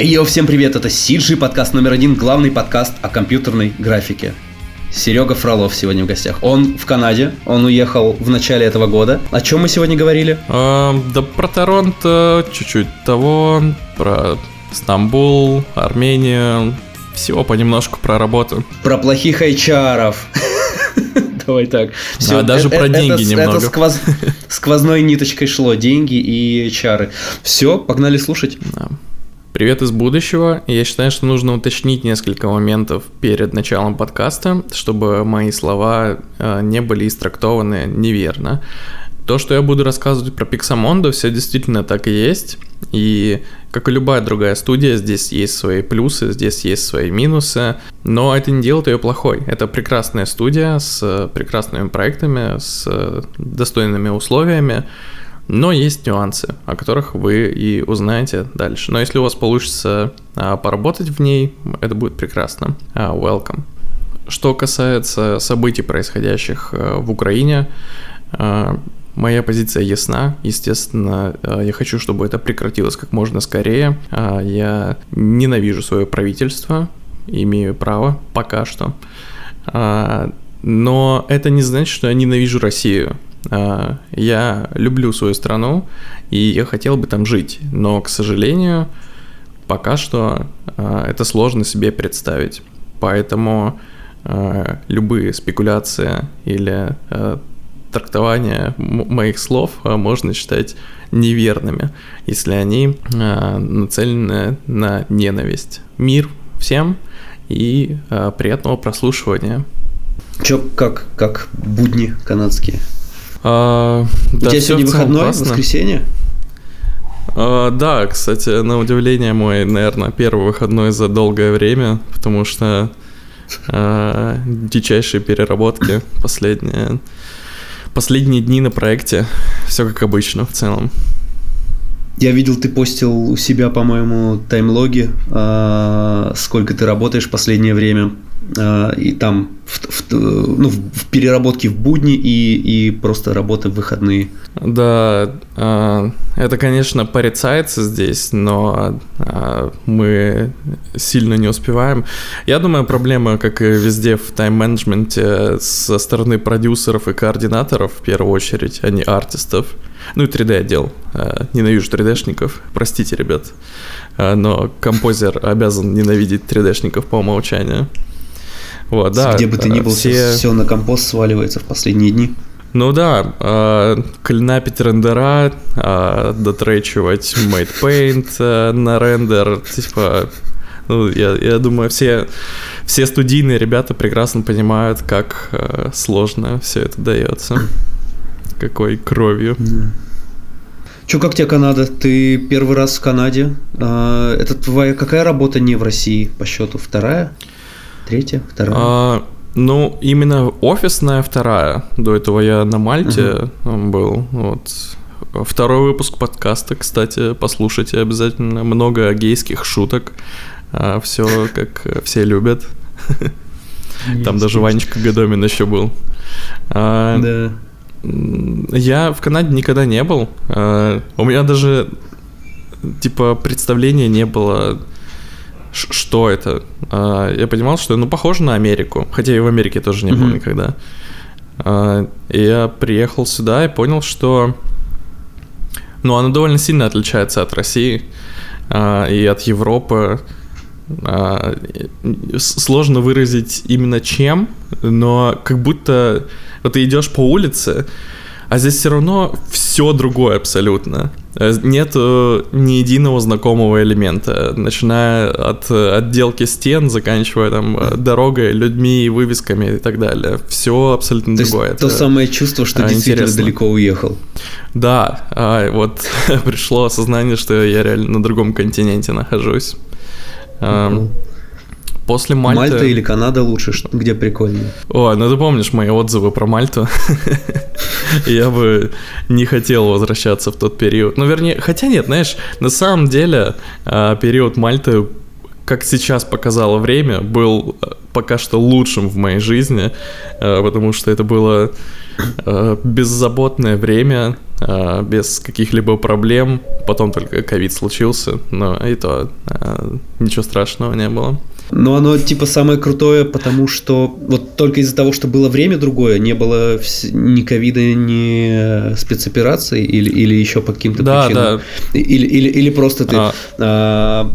Йо, всем привет, это CG подкаст номер 1, главный подкаст о компьютерной графике. Серега Фролов сегодня в гостях. Он в Канаде, он уехал в начале этого года. О чем мы сегодня говорили? Да про Торонто, чуть-чуть того, про Стамбул, Армению, всего понемножку про работу. Про плохих HR-ов. Давай так. Все, даже про деньги немного. Это сквозной ниточкой шло, деньги и HR. Все, погнали слушать. Привет из будущего. Я считаю, что нужно уточнить несколько моментов перед началом подкаста, чтобы мои слова не были истрактованы неверно. То, что я буду рассказывать про Pixomondo, все действительно так и есть. И, как и любая другая студия, здесь есть свои плюсы, здесь есть свои минусы. Но это не делает ее плохой. Это прекрасная студия с прекрасными проектами, с достойными условиями. Но есть нюансы, о которых вы и узнаете дальше. Но если у вас получится поработать в ней, это будет прекрасно. Welcome. Что касается событий, происходящих в Украине, моя позиция ясна. Естественно, я хочу, чтобы это прекратилось как можно скорее. Я ненавижу свое правительство, имею право пока что. Но это не значит, что я ненавижу Россию. Я люблю свою страну, и я хотел бы там жить, но, к сожалению, пока что это сложно себе представить. Поэтому любые спекуляции или трактования моих слов можно считать неверными, если они нацелены на ненависть. Мир всем и приятного прослушивания. Чё, как будни канадские? У тебя сегодня выходной, классно. Воскресенье? Да, кстати, на удивление мой, наверное, первый выходной за долгое время, потому что дичайшие переработки последние дни на проекте, все как обычно в целом. Я видел, ты постил у себя, по-моему, таймлоги, сколько ты работаешь в последнее время. И там в переработке в будни и просто работа в выходные. Да, это, конечно, порицается здесь, но мы сильно не успеваем. Я думаю, проблема, как и везде в тайм-менеджменте, со стороны продюсеров и координаторов, в первую очередь, а не артистов. Ну и 3D-отдел. Ненавижу 3D-шников. Простите, ребят. Но композер обязан ненавидеть 3D-шников по умолчанию. Вот, да, где бы ты ни был, все на композ сваливается в последние дни. Ну да, клинапить рендера, дотречивать MatePaint на рендер, типа, ну, я думаю, все студийные ребята прекрасно понимают, как сложно все это дается, какой кровью. Чё, как тебе Канада? Ты первый раз в Канаде. Это твоя какая работа не в России по счету? Вторая? Третья, вторая? Ну, именно офисная вторая. До этого я на Мальте был. Вот. Второй выпуск подкаста, кстати, послушайте обязательно. Много гейских шуток. Все, как все любят. Там даже Ванечка Гадомин еще был. Да. Я в Канаде никогда не был. У меня даже, типа, представления не было... Что это? Я понимал, что, похоже на Америку, хотя и в Америке тоже не был никогда. Я приехал сюда и понял, что, она довольно сильно отличается от России и от Европы. Сложно выразить именно чем, но как будто вот ты идешь по улице, а здесь все равно все другое абсолютно. Нет ни единого знакомого элемента, начиная от отделки стен, заканчивая там дорогой, людьми, вывесками и так далее. Все абсолютно другое. То самое чувство, что действительно далеко уехал. Да, вот пришло осознание, что я реально на другом континенте нахожусь. После Мальты... Мальта или Канада лучше, где прикольнее? О, ты помнишь мои отзывы про Мальту? Я бы не хотел возвращаться в тот период. Хотя нет, знаешь, на самом деле период Мальты, как сейчас показало время, был пока что лучшим в моей жизни, потому что это было беззаботное время, без каких-либо проблем. Потом только ковид случился, но и то ничего страшного не было. Но оно типа самое крутое, потому что вот только из-за того, что было время другое, не было ни ковида, ни спецопераций или еще по каким-то причинам. Да. Или просто ты там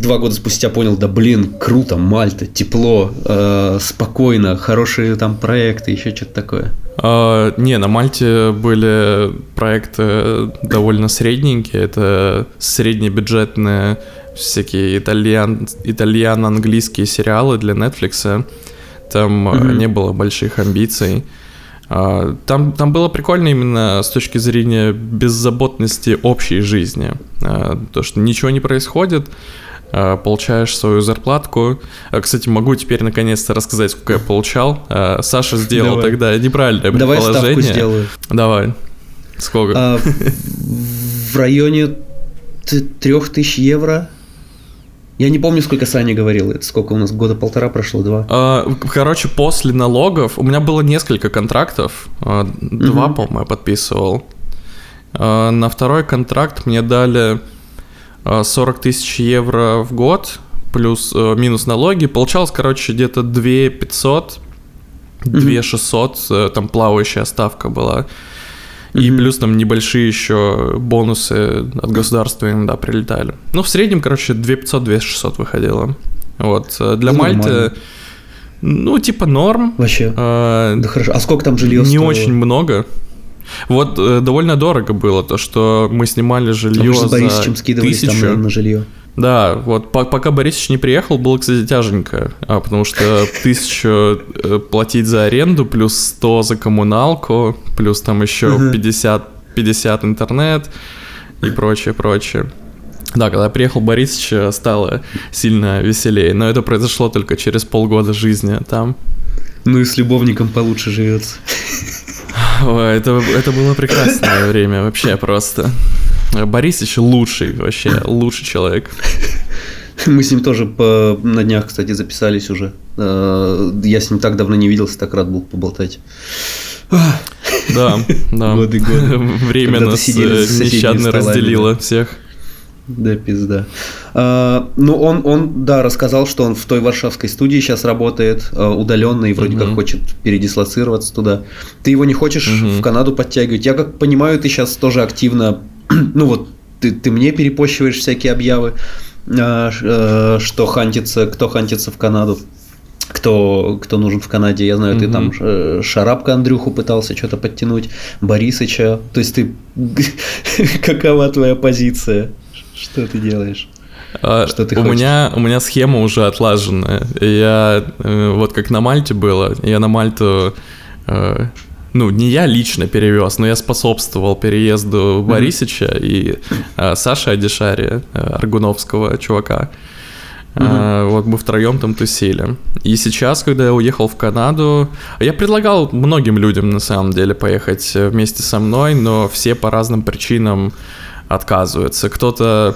2 года спустя понял, да блин, круто, Мальта, тепло, спокойно, хорошие там проекты, еще что-то такое. Не, на Мальте были проекты довольно средненькие, это среднебюджетные всякие итальяно-английские сериалы для Netflix. Там не было больших амбиций. Там было прикольно именно с точки зрения беззаботности общей жизни. То, что ничего не происходит, получаешь свою зарплатку. Кстати, могу теперь наконец-то рассказать, сколько я получал. Саша сделал тогда неправильное предположение. Давай ставку сделаю. Давай. Сколько? В районе 3000 евро. Я не помню, сколько Саня говорил. Это сколько у нас? 1.5 года прошло, 2. Короче, после налогов у меня было несколько контрактов. 2, по-моему, я подписывал. На второй контракт мне дали 40 тысяч евро в год, плюс минус налоги. Получалось, короче, где-то 2500, 2600. Там плавающая ставка была. И плюс там небольшие еще бонусы от государства иногда прилетали. Ну, в среднем, короче, 2500-2600 выходило. Вот. Для Мальты, ну, типа норм. Вообще, да хорошо. А сколько там жилье стоило? Не очень много. Вот довольно дорого было то, что мы снимали жилье за 1000. А мы же с Борисовичем скидывались там на жилье. Да, вот пока Борисович не приехал, было, кстати, тяженько, потому что 1000 платить за аренду, плюс 100 за коммуналку, плюс там еще 50 интернет и прочее. Да, когда приехал Борисович, стало сильно веселее, но это произошло только через полгода жизни там. Ну и с любовником получше живется. Ой, это было прекрасное время вообще просто. Борисович лучший вообще, лучший человек. Мы с ним тоже на днях, кстати, записались уже. Я с ним так давно не виделся, так рад был поболтать. Да. Годы. Время нас нещадно разделило всех. Да, пизда. Ну, он, да, рассказал, что он в той варшавской студии сейчас работает удаленно и вроде как хочет передислоцироваться туда. Ты его не хочешь в Канаду подтягивать? Я как понимаю, ты сейчас тоже активно, ну вот, ты мне перепощиваешь всякие объявы, что хантится, кто хантится в Канаду, кто нужен в Канаде. Я знаю, ты там Шарапко Андрюху пытался что-то подтянуть, Борисыча. То есть ты... Какова твоя позиция? Что ты делаешь? Что ты хочешь? У меня схема уже отлажена. Я вот как на Мальте было, я на Мальту, ну, не я лично перевез, но я способствовал переезду Борисыча и Саши Адишари, аргуновского чувака. Вот мы втроем там тусили. И сейчас, когда я уехал в Канаду, я предлагал многим людям, на самом деле, поехать вместе со мной, но все по разным причинам отказывается. Кто-то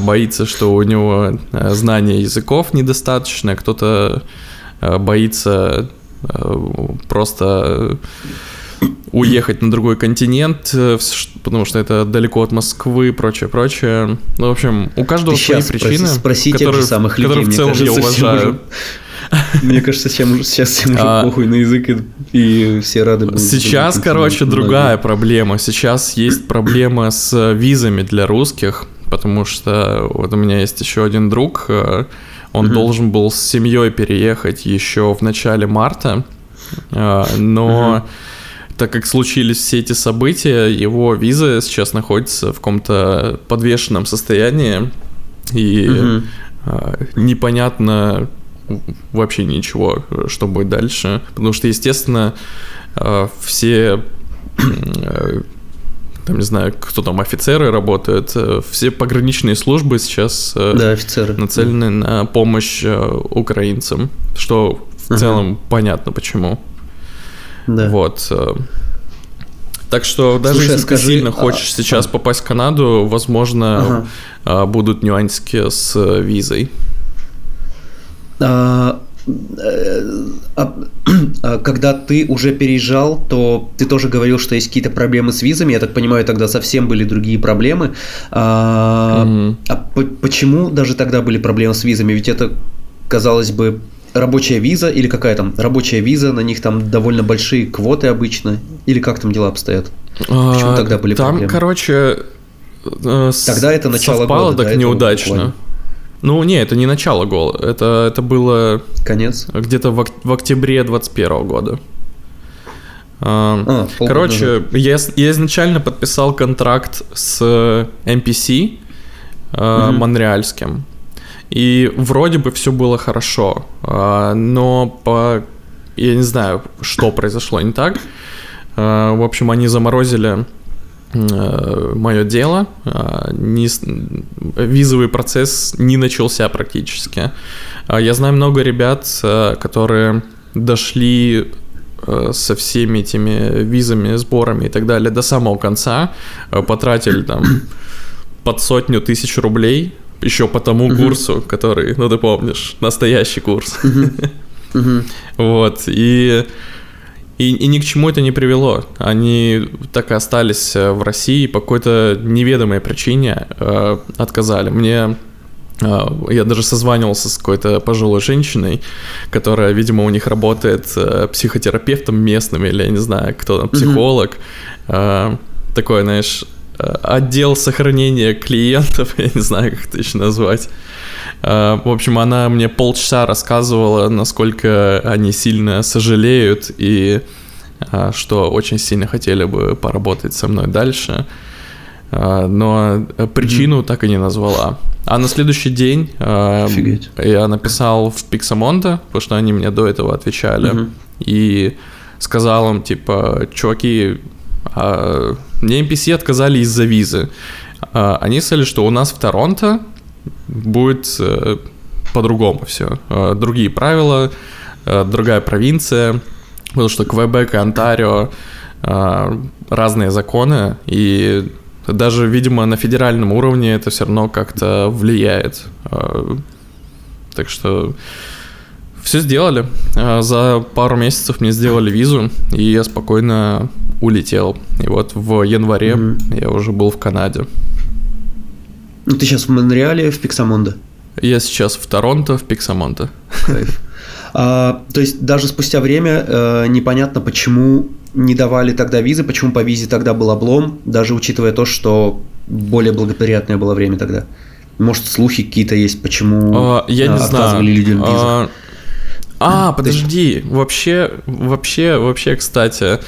боится, что у него знания языков недостаточно, кто-то боится просто уехать на другой континент, потому что это далеко от Москвы и прочее. Ну, в общем, у каждого свои причины, которые в целом я уважаю. Мне кажется, сейчас всем уже похуй на язык, и все рады будут. Сейчас, короче, другая проблема. Сейчас есть проблема с визами для русских, потому что вот у меня есть еще один друг, он должен был с семьей переехать еще в начале марта, но так как случились все эти события, его виза сейчас находится в каком-то подвешенном состоянии, и непонятно... вообще ничего, что будет дальше. Потому что, естественно, все, там, не знаю, кто там, офицеры работают, все пограничные службы сейчас нацелены на помощь украинцам, что в целом понятно почему. Да. Вот. Так что даже если сильно хочешь сейчас попасть в Канаду, возможно, будут нюансики с визой. когда ты уже переезжал, то ты тоже говорил, что есть какие-то проблемы с визами. Я так понимаю, тогда совсем были другие проблемы. Почему даже тогда были проблемы с визами? Ведь это, казалось бы, рабочая виза или какая там рабочая виза, на них там довольно большие квоты обычно. Или как там дела обстоят? Почему тогда были там проблемы? Там, короче, тогда это начало совпало года, так неудачно. Ну, не, это не начало гола, это было конец где-то в октябре 2021 года. Короче, я изначально подписал контракт с MPC монреальским, и вроде бы все было хорошо, но я не знаю, что произошло не так. В общем, они заморозили мое дело, визовый процесс не начался практически. Я знаю много ребят, которые дошли со всеми этими визами, сборами и так далее до самого конца, потратили там под 100 тысяч рублей еще по тому курсу, который, ну ты помнишь, настоящий курс. Вот, и ни к чему это не привело. Они так и остались в России, по какой-то неведомой причине отказали. Я даже созванивался с какой-то пожилой женщиной, которая, видимо, у них работает психотерапевтом местным, или я не знаю, кто там, психолог. Такой, знаешь, отдел сохранения клиентов, я не знаю, как это еще назвать. В общем, она мне полчаса рассказывала, насколько они сильно сожалеют и что очень сильно хотели бы поработать со мной дальше, но причину так и не назвала. А на следующий день я написал в Pixomondo, потому что они мне до этого отвечали, и сказал им, типа, чуваки, мне MPC отказали из-за визы. Они сказали, что у нас в Торонто будет по-другому все. Другие правила, другая провинция, потому что Квебек и Онтарио разные законы, и даже, видимо, на федеральном уровне это все равно как-то влияет. Так что все сделали. За пару месяцев мне сделали визу, и я спокойно улетел. И вот в январе я уже был в Канаде. Ну, ты сейчас в Монреале, в Пиксомондо? Я сейчас в Торонто, в Пиксомондо. Кайф. То есть даже спустя время непонятно, почему не давали тогда визы, почему по визе тогда был облом, даже учитывая то, что более благоприятное было время тогда. Может, слухи какие-то есть, почему отказывали людям визы? Подожди, вообще, кстати,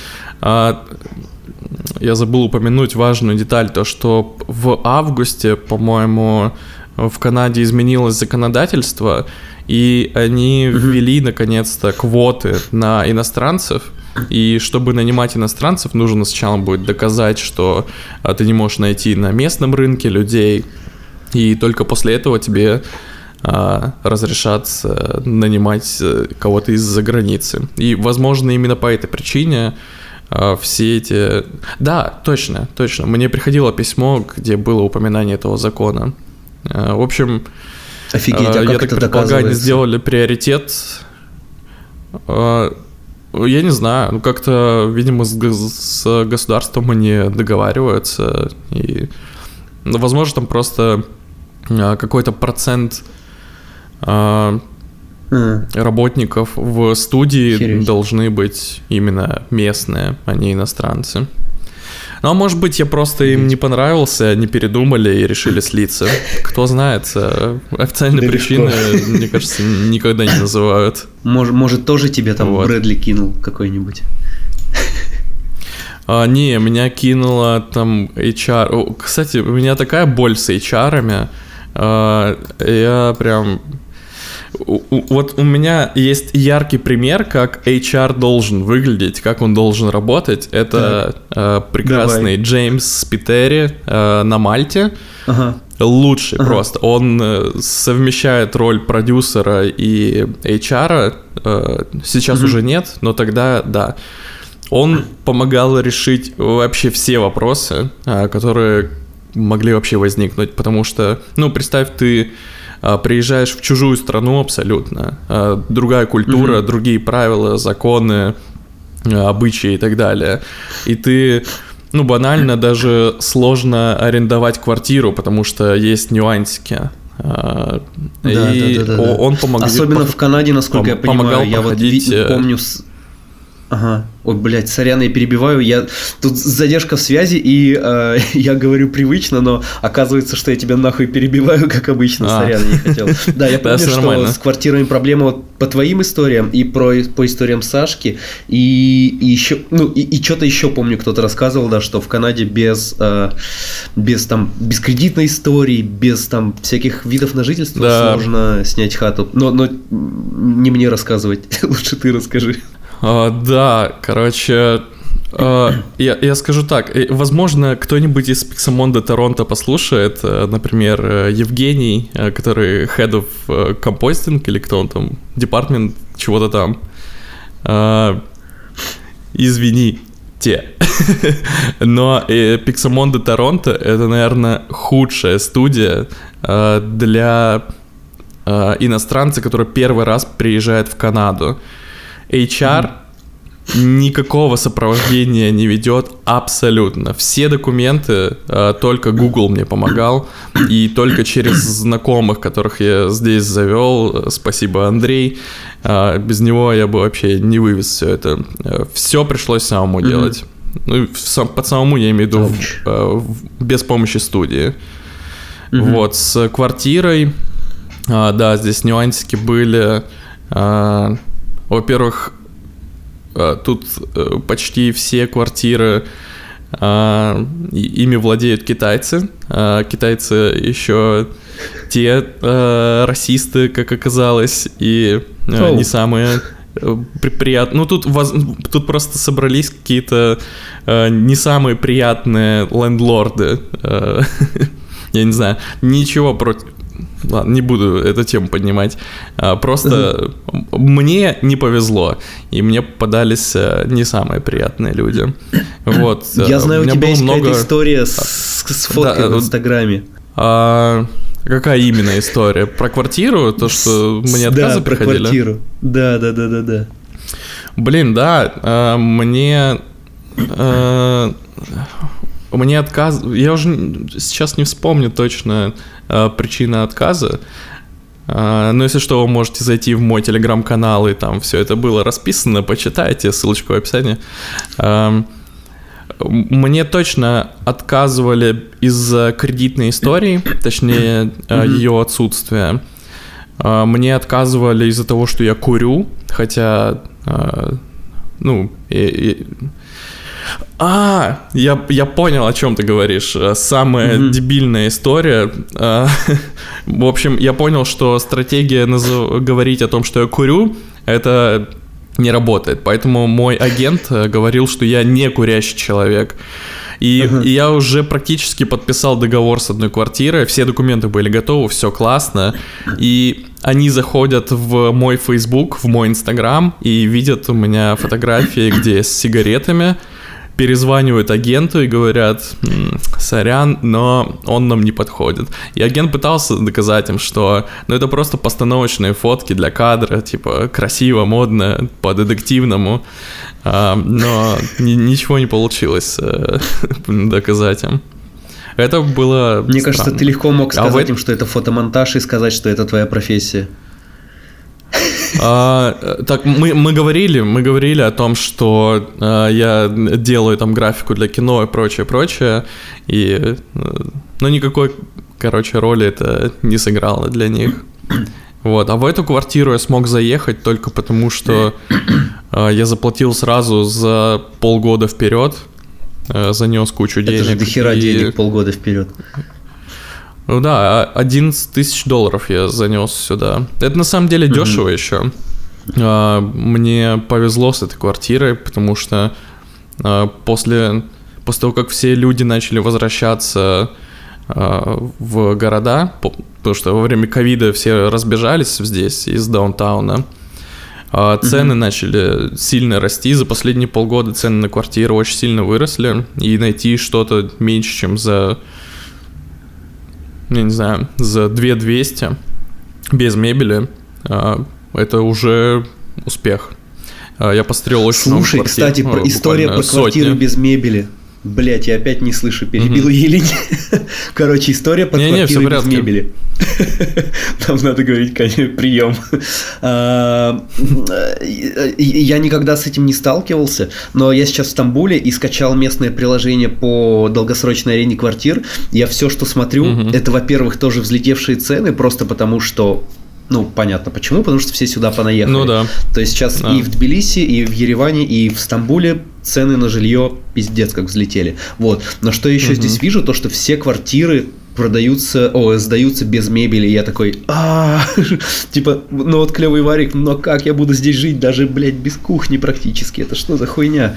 я забыл упомянуть важную деталь, то что в августе, по-моему, в Канаде изменилось законодательство, и они ввели, наконец-то, квоты на иностранцев, и чтобы нанимать иностранцев, нужно сначала будет доказать, что ты не можешь найти на местном рынке людей, и только после этого тебе разрешат нанимать кого-то из-за границы. И, возможно, именно по этой причине все эти... Да, точно. Мне приходило письмо, где было упоминание этого закона. В общем, офигеть, а я так предполагаю, они сделали приоритет. Я не знаю, ну как-то, видимо, с государством они договариваются. И, ну, возможно, там просто какой-то процент работников в студии должны быть именно местные, а не иностранцы. Ну, а может быть, я просто им не понравился, они передумали и решили слиться. Кто знает, официальные причины, мне кажется, никогда не называют. Может, тоже тебе там Брэдли кинул какой-нибудь? Не, меня кинуло там HR. Кстати, у меня такая боль с HR-ами. Я прям... Вот у меня есть яркий пример, как HR должен выглядеть, как он должен работать. Это прекрасный Джеймс Спитери на Мальте. Лучший просто. Он совмещает роль продюсера и HR. Сейчас уже нет, но тогда да. Он помогал решить вообще все вопросы, которые могли вообще возникнуть. Потому что, ну, представь, ты приезжаешь в чужую страну абсолютно, другая культура, mm-hmm. другие правила, законы, обычаи и так далее, и ты... Ну, банально даже сложно арендовать квартиру, потому что есть нюансики. Да. Он помогает. Особенно в Канаде, насколько я понимаю, я проходить... вот помню. Ага. Ой, блядь, сорян, я перебиваю. Я... Тут задержка в связи, и я говорю привычно, но оказывается, что я тебя нахуй перебиваю, как обычно. Сорян, я не хотел. Да, я помню, что с квартирами проблема по твоим историям и по историям Сашки. И еще, ну, и что-то еще помню, кто-то рассказывал, да, что в Канаде без там без кредитной истории, без там всяких видов на жительство сложно снять хату. Но не мне рассказывать, лучше ты расскажи. Да, короче, я скажу так, возможно, кто-нибудь из Pixomondo Торонто послушает, например, Евгений, который head of composting, или кто он там, департмент чего-то там, извините, но Pixomondo Торонто — это, наверное, худшая студия для иностранца, который первый раз приезжает в Канаду. HR никакого сопровождения не ведет абсолютно. Все документы только Google мне помогал, и только через знакомых, которых я здесь завел. Спасибо, Андрей. Без него я бы вообще не вывез все это. Все пришлось самому делать. Ну, под самому я имею в виду без помощи студии. Вот, с квартирой. Да, здесь нюансики были. Во-первых, тут почти все квартиры, ими владеют китайцы. Китайцы еще те расисты, как оказалось, и не самые приятные. Ну, тут просто собрались какие-то не самые приятные лендлорды. Я не знаю, ничего против... Ладно, не буду эту тему поднимать. Просто мне не повезло, и мне попадались не самые приятные люди. Вот. Я знаю, у тебя есть какая-то история с фоткой в Инстаграме. Какая именно история? Про квартиру? То, что мне отказы приходили? Да, про квартиру. Да. Блин, да, мне отказ... Я уже сейчас не вспомню точно причина отказа. Но если что, вы можете зайти в мой телеграм-канал, и там все это было расписано, почитайте, ссылочку в описании. Мне точно отказывали из-за кредитной истории, точнее, ее отсутствия. Мне отказывали из-за того, что я курю, хотя... Я понял, о чем ты говоришь. Самая дебильная история. В общем, я понял, что стратегия говорить о том, что я курю, это не работает. Поэтому мой агент говорил, что я не курящий человек. И я уже практически подписал договор с одной квартирой. Все документы были готовы, все классно. И они заходят в мой Facebook, в мой Instagram и видят у меня фотографии, где с сигаретами. Перезванивают агенту и говорят: сорян, но он нам не подходит. И агент пытался доказать им, что это просто постановочные фотки для кадра, типа красиво, модно, по-детективному, но ничего не получилось доказать им. Это было странно. Мне кажется, ты легко мог сказать им, что это фотомонтаж, и сказать, что это твоя профессия. Так, мы говорили о том, что я делаю там графику для кино и прочее, и, ну, никакой, короче, роли это не сыграло для них. Вот, а в эту квартиру я смог заехать только потому, что я заплатил сразу за полгода вперед, занес кучу денег. Это же дохера денег полгода вперед. Ну да, 11 тысяч долларов я занес сюда. Это на самом деле дешево еще. Мне повезло с этой квартирой, потому что после того, как все люди начали возвращаться в города, потому что во время ковида все разбежались здесь из даунтауна, цены начали сильно расти. За последние полгода цены на квартиры очень сильно выросли, и найти что-то меньше, чем за 2200 без мебели, это уже успех. Я пострелил очень много квартир. Слушай, кстати, история про квартиру без мебели. Блять, я опять не слышу, перебил Елени. Короче, история про квартиру без мебели. Нам надо говорить, конечно, прием. Я никогда с этим не сталкивался, но я сейчас в Стамбуле и скачал местное приложение по долгосрочной аренде квартир. Я все, что смотрю, это, во-первых, тоже взлетевшие цены, просто потому что... Ну, понятно почему, потому что все сюда понаехали. Ну да. То есть сейчас и в Тбилиси, и в Ереване, и в Стамбуле цены на жилье пиздец как взлетели. Вот. Но что я еще здесь вижу, то что все квартиры продаются, сдаются без мебели. И я такой, типа, ну вот клевый варик, но как я буду здесь жить, даже, блядь, без кухни практически. Это что за хуйня?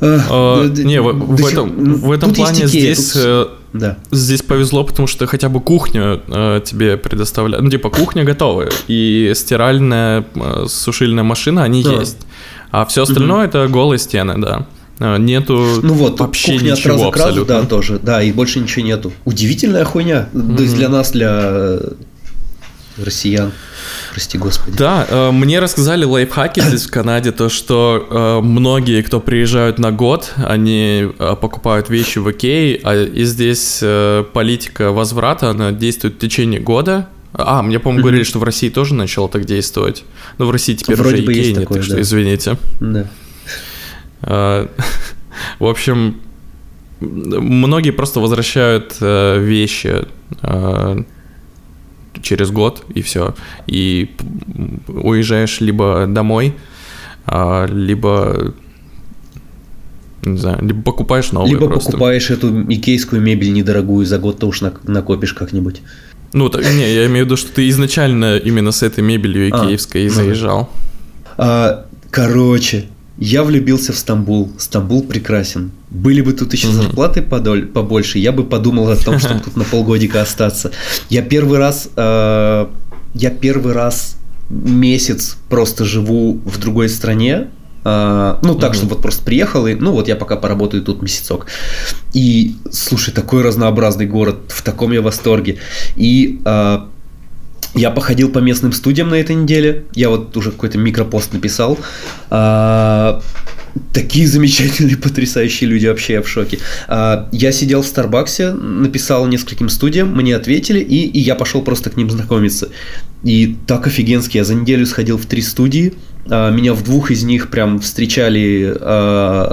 Не, в этом плане здесь... Да. Здесь повезло, потому что хотя бы кухню тебе предоставляют. Ну, типа, кухня готовая, и стиральная, сушильная машина, они есть. А все остальное это голые стены, да. Нету вообще кухня ничего от раза абсолютно. К разу, да, тоже, да, и больше ничего нету. Удивительная хуйня, то есть для нас, для россиян. Прости, господи. Да, мне рассказали лайфхаки здесь в Канаде, то, что многие, кто приезжают на год, они покупают вещи в Икее, и здесь политика возврата, она действует в течение года. А, мне, по-моему, говорили, что в России тоже начало так действовать. Но в России теперь вроде уже Икеи нет, такое, так что извините. Да. В общем, многие просто возвращают вещи через год, и все. И уезжаешь либо домой, либо, не знаю, либо покупаешь новые. Либо просто покупаешь эту икейскую мебель недорогую, за год-то уж накопишь как-нибудь. Ну, не, я имею в виду, что ты изначально именно с этой мебелью икеевской заезжал. Короче, я влюбился в Стамбул. Стамбул прекрасен. Были бы тут еще зарплаты побольше, я бы подумал о том, чтобы тут на полгодика остаться. Я первый раз месяц просто живу в другой стране. Ну, так, что вот просто приехал, и, ну, вот я пока поработаю тут месяцок. И, слушай, такой разнообразный город, в таком я в восторге. И... я походил по местным студиям на этой неделе. Я вот уже какой-то микропост написал. Такие замечательные, потрясающие люди, вообще я в шоке. Я сидел в Старбаксе, написал нескольким студиям, мне ответили, и я пошел просто к ним знакомиться. И так офигенски, я за неделю сходил в 3 студии. Меня в 2 из них прям встречали,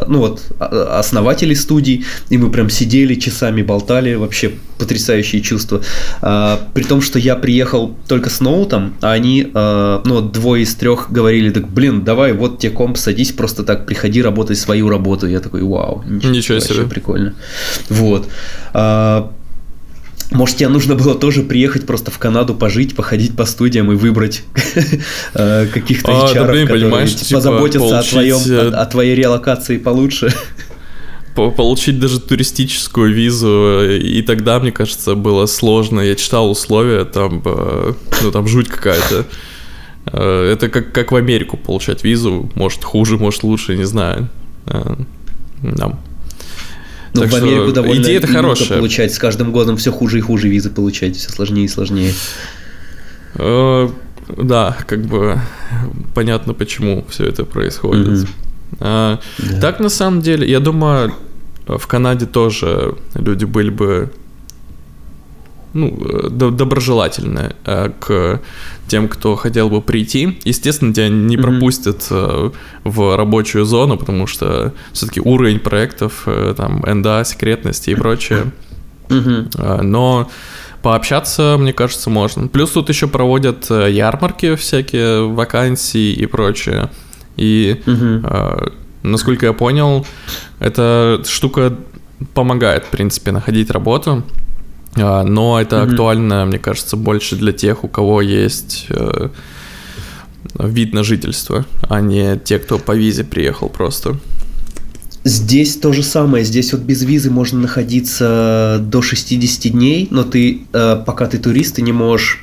ну вот, основатели студий, и мы прям сидели часами, болтали, вообще потрясающие чувства. При том, что я приехал только с ноутом, а они, ну, 2 из 3 говорили, так, блин, давай, вот тебе комп, садись, просто так приходи, работай свою работу. Я такой, вау, ничего себе, прикольно. Вот. Может, тебе нужно было тоже приехать просто в Канаду, пожить, походить по студиям и выбрать каких-то HR-ов, которые позаботятся о твоей релокации получше. Получить даже туристическую визу, и тогда, мне кажется, было сложно. Я читал условия, там жуть какая-то. Это как в Америку получать визу. Может, хуже, может, лучше, не знаю. Ну, в Америку довольно легко получать, с каждым годом все хуже и хуже визы получать, все сложнее и сложнее. Да, как бы понятно, почему все это происходит. Так, на самом деле, я думаю, в Канаде тоже люди были бы, ну, доброжелательны к тем, кто хотел бы прийти. Естественно, тебя не пропустят в рабочую зону, потому что все-таки уровень проектов, там, НДА, секретности и прочее. Но пообщаться, мне кажется, можно. Плюс тут еще проводят ярмарки всякие, вакансии и прочее. И, насколько я понял, эта штука помогает, в принципе, находить работу. Но это актуально, мне кажется, больше для тех, у кого есть вид на жительство, а не те, кто по визе приехал просто. Здесь то же самое. Здесь вот без визы можно находиться до 60 дней, но ты, пока ты турист, ты не можешь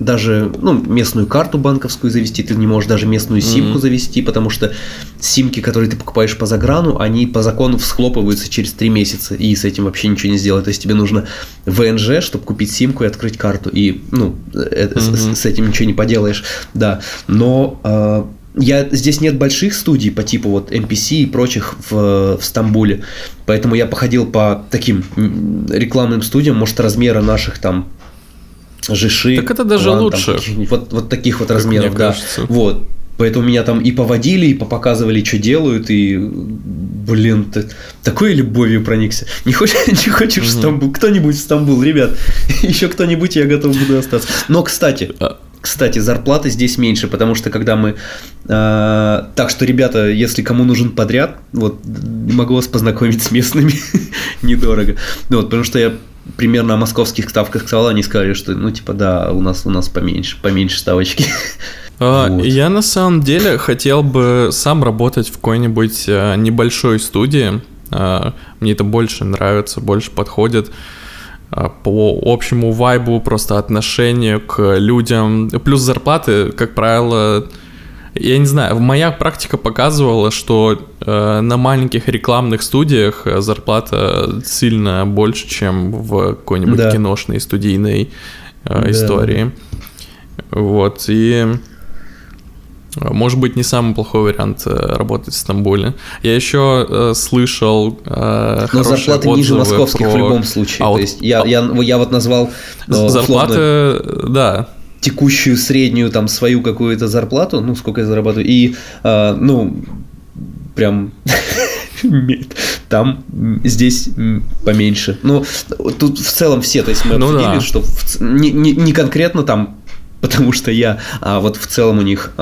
даже местную карту банковскую завести, ты не можешь даже местную симку завести, потому что симки, которые ты покупаешь по заграну, они по закону всхлопываются через 3 месяца, и с этим вообще ничего не сделать. То есть тебе нужно ВНЖ, чтобы купить симку и открыть карту, и с этим ничего не поделаешь, да. Но здесь нет больших студий по типу вот MPC и прочих в Стамбуле, поэтому я походил по таким рекламным студиям, может, размера наших там Жиши, так это даже план, лучше. Там, вот таких вот размеров, да. Вот. Поэтому меня там и поводили, и попоказывали, что делают, и, блин, ты такой любовью проникся. Не хочешь в Стамбул? Кто-нибудь в Стамбул, ребят. Еще кто-нибудь, я готов буду остаться. Но, кстати, зарплаты здесь меньше, потому что когда мы... так что, ребята, если кому нужен подряд, вот, могу вас познакомить с местными недорого. Вот, потому что я примерно о московских ставках сказал, они сказали, что, да, у нас поменьше ставочки. Вот. Я на самом деле хотел бы сам работать в какой-нибудь небольшой студии. Мне это больше нравится, больше подходит по общему вайбу, просто отношению к людям. Плюс зарплаты, как правило, я не знаю, моя практика показывала, что на маленьких рекламных студиях зарплата сильно больше, чем в какой-нибудь киношной, студийной истории. Вот, и может быть не самый плохой вариант работать в Стамбуле. Я еще слышал но зарплаты ниже московских в любом случае. То есть я вот назвал зарплаты, текущую среднюю там свою какую-то зарплату, сколько я зарабатываю, и прям там здесь поменьше. Тут в целом все, то есть мы обсудили, что не конкретно там, потому что вот в целом у них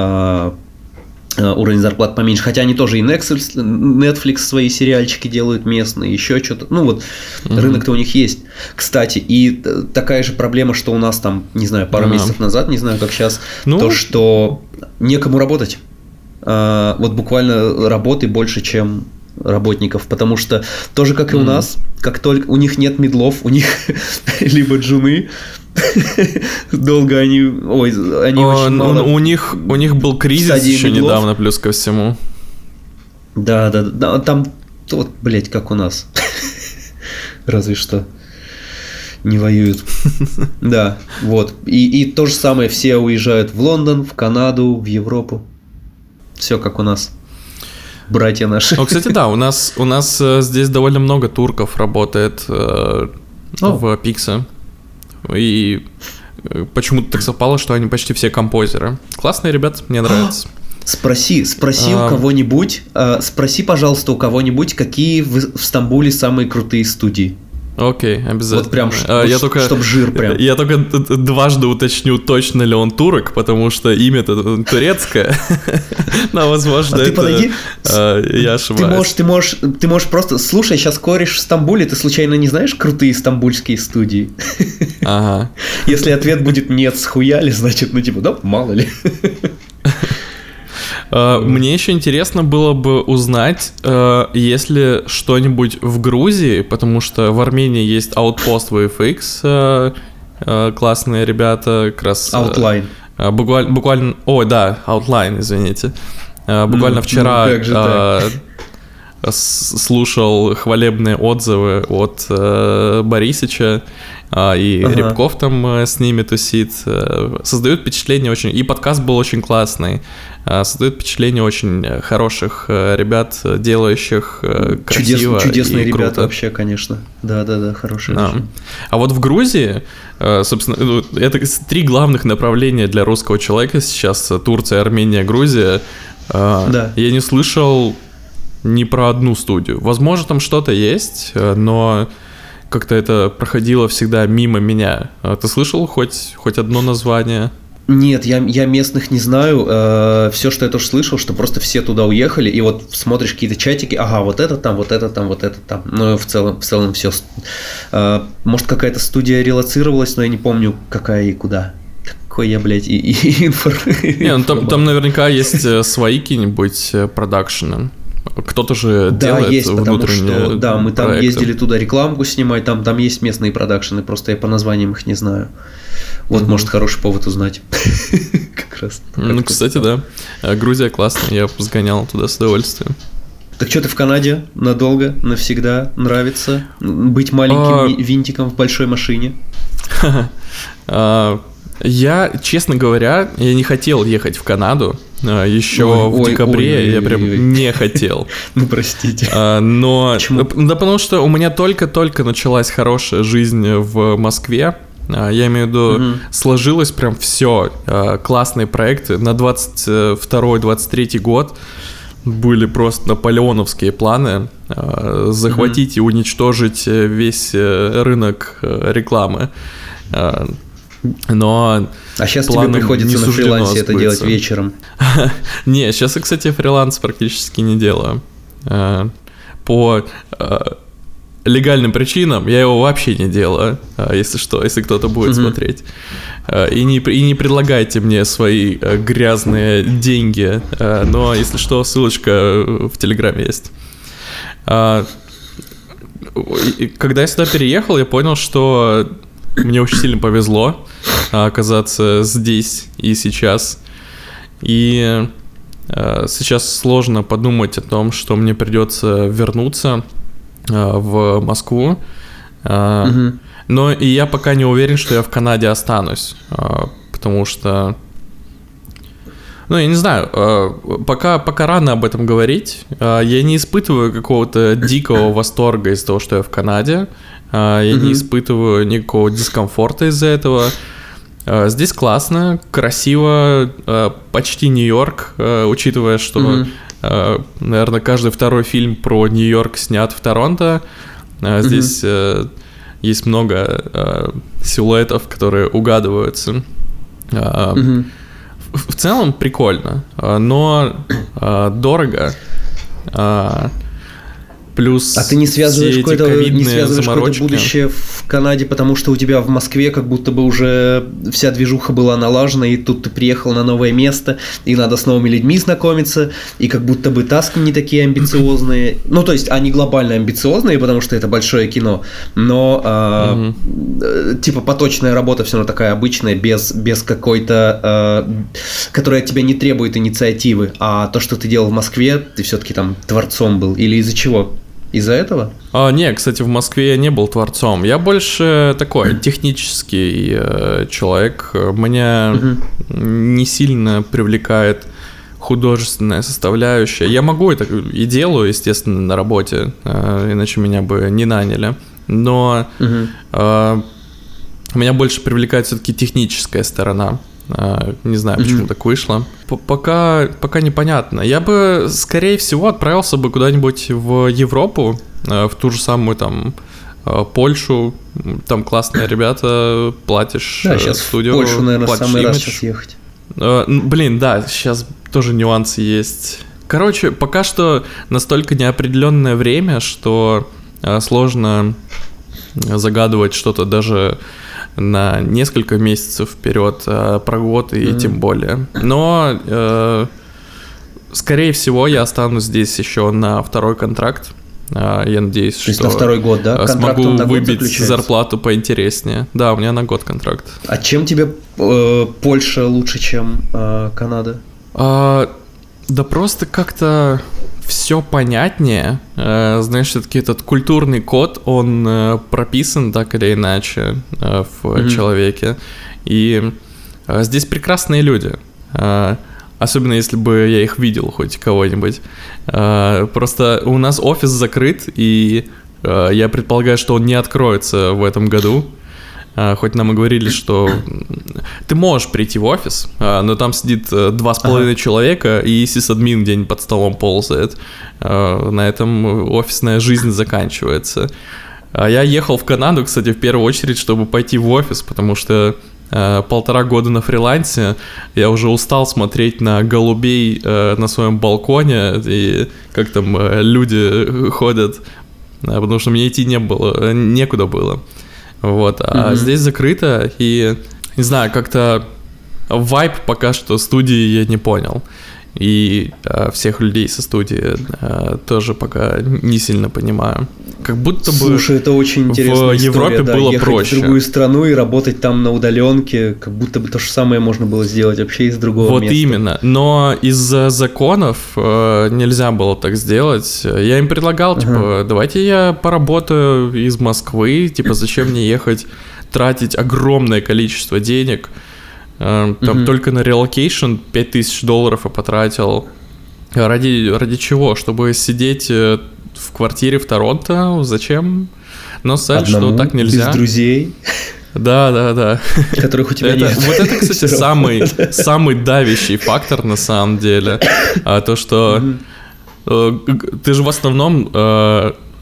уровень зарплат поменьше, хотя они тоже и Netflix свои сериальчики делают местные, еще что-то, рынок-то у них есть, кстати, и такая же проблема, что у нас там, не знаю, пару месяцев назад, не знаю, как сейчас, то, что некому работать, вот буквально работы больше, чем работников, потому что тоже как и у нас, как только у них нет медлов, у них либо джуны, долго они очень мало... У них был кризис еще медлов. Недавно, плюс ко всему. Да, там, вот, блядь, как у нас. Разве что не воюют. Да, вот. И то же самое, все уезжают в Лондон, в Канаду, в Европу. Все как у нас. Братья наши. Кстати, да, у нас здесь довольно много турков работает в Пиксе. И почему-то так совпало, что они почти все композеры. Классные ребята, мне нравятся. Спроси у кого-нибудь, спроси, пожалуйста, у кого-нибудь, какие в Стамбуле самые крутые студии. Окей, обязательно. Вот прям, чтоб жир прям. Я только дважды уточню, точно ли он турок, потому что имя-то турецкое. Но, возможно, это... А ты подойди, я ошибаюсь. Ты можешь просто... Слушай, сейчас кореш в Стамбуле, ты случайно не знаешь крутые стамбульские студии? Ага. Если ответ будет «нет, схуяли», значит, да, мало ли. Мне еще интересно было бы узнать, есть ли что-нибудь в Грузии, потому что в Армении есть Outpost VFX, классные ребята, как раз... Outline. Буквально... Ой, да, Outline, извините. Буквально вчера слушал хвалебные отзывы от Борисовича, и Рябков там с ними тусит. Создают впечатление очень... И подкаст был очень классный. Создают впечатление очень хороших ребят, делающих красиво. Чудесные и ребята круто. Вообще, конечно. Да, хорошие. А вот в Грузии, собственно, это 3 главных направления для русского человека сейчас. Турция, Армения, Грузия. Да. Я не слышал ни про одну студию. Возможно, там что-то есть, но... Как-то это проходило всегда мимо меня. Ты слышал хоть одно название? Нет, я местных не знаю. Все, что я тоже слышал, что просто все туда уехали, и вот смотришь какие-то чатики, ага, вот это там, вот это там, вот это там. Ну, в целом все. Может, какая-то студия релоцировалась, но я не помню, какая и куда. Такой я, блядь, и информация. Не, там наверняка есть свои какие-нибудь продакшены. кто-то же делает внутренние проекты. Да, мы там ездили туда рекламку снимать, там есть местные продакшены, просто я по названиям их не знаю. Вот, может, хороший повод узнать. Как раз. Ну, кстати, да. Грузия классная, я сгонял туда с удовольствием. Так что ты в Канаде надолго, навсегда? Нравится быть маленьким винтиком в большой машине? Я, честно говоря, я не хотел ехать в Канаду. Еще в декабре я прям не хотел. Ну, простите. Но... Почему? Да потому что у меня только-только началась хорошая жизнь в Москве. Я имею в виду, сложилось прям все. Классные проекты. На 22-23 год были просто наполеоновские планы. Захватить и уничтожить весь рынок рекламы. Но а сейчас тебе приходится на фрилансе это делать вечером. Не, сейчас я, кстати, фриланс практически не делаю. По легальным причинам я его вообще не делаю, если что, если кто-то будет смотреть. И не предлагайте мне свои грязные деньги, но, если что, ссылочка в Телеграме есть. Когда я сюда переехал, я понял, что... Мне очень сильно повезло оказаться здесь и сейчас. И сейчас сложно подумать о том, что мне придется вернуться в Москву. Но и я пока не уверен, что я в Канаде останусь. Потому что... Ну, я не знаю, пока рано об этом говорить. Я не испытываю какого-то дикого восторга из-за того, что я в Канаде. Я не испытываю никакого дискомфорта из-за этого. Здесь классно, красиво, почти Нью-Йорк, учитывая, что, наверное, каждый второй фильм про Нью-Йорк снят в Торонто. Здесь есть много силуэтов, которые угадываются. В целом прикольно, но дорого. Плюс. А ты не связываешь какое-то будущее в Канаде, потому что у тебя в Москве как будто бы уже вся движуха была налажена, и тут ты приехал на новое место, и надо с новыми людьми знакомиться, и как будто бы таски не такие амбициозные. Ну, то есть, они глобально амбициозные, потому что это большое кино, но типа поточная работа все равно такая обычная, без какой-то... которая от тебя не требует инициативы, а то, что ты делал в Москве, ты все-таки там творцом был. Или из-за чего? Из-за этого? Не, кстати, в Москве я не был творцом. Я больше такой технический человек. Меня не сильно привлекает художественная составляющая. Я могу это и делаю, естественно, на работе, иначе меня бы не наняли. Но меня больше привлекает все-таки техническая сторона. Не знаю, почему так вышло. Пока непонятно. Я бы, скорее всего, отправился бы куда-нибудь в Европу, в ту же самую там Польшу. Там классные ребята, платишь студию. Да, сейчас в Польшу, наверное, самый раз сейчас ехать. Блин, да, сейчас тоже нюансы есть. Короче, пока что настолько неопределенное время, что сложно загадывать что-то даже... на несколько месяцев вперед, про год и тем более. Но, скорее всего, я останусь здесь еще на второй контракт. Я надеюсь, то что на второй год, да? Смогу выбить зарплату поинтереснее. Да, у меня на год контракт. А чем тебе Польша лучше, чем Канада? Да просто как-то все понятнее. Знаешь, все-таки этот культурный код, он прописан так или иначе в человеке. И здесь прекрасные люди. Особенно если бы я их видел, хоть кого-нибудь. Просто у нас офис закрыт, и я предполагаю, что он не откроется в этом году. Хоть нам и говорили, что ты можешь прийти в офис, но там сидит 2,5 человека, и сисадмин где-нибудь под столом ползает. На этом офисная жизнь заканчивается. Я ехал в Канаду, кстати, в первую очередь, чтобы пойти в офис, потому что 1,5 года на фрилансе я уже устал смотреть на голубей на своем балконе, и как там люди ходят, потому что мне идти некуда было. Вот, а здесь закрыто, и, не знаю, как-то вайб пока что студии я не понял. И всех людей со студии тоже пока не сильно понимаю. Как будто бы. Слушай, это очень интересная история. В Европе было проще. Ехать в другую страну и работать там на удаленке, как будто бы то же самое можно было сделать вообще из другого места. Вот именно. Но из-за законов нельзя было так сделать. Я им предлагал, типа, давайте я поработаю из Москвы, типа, зачем мне ехать, тратить огромное количество денег. Там только на релокейшн $5000 я потратил. Ради чего? Чтобы сидеть в квартире в Торонто? Зачем? Но сад, что так нельзя. Без друзей. Да. Которых у тебя нет. Вот это, кстати, самый давящий фактор на самом деле. То, что ты же в основном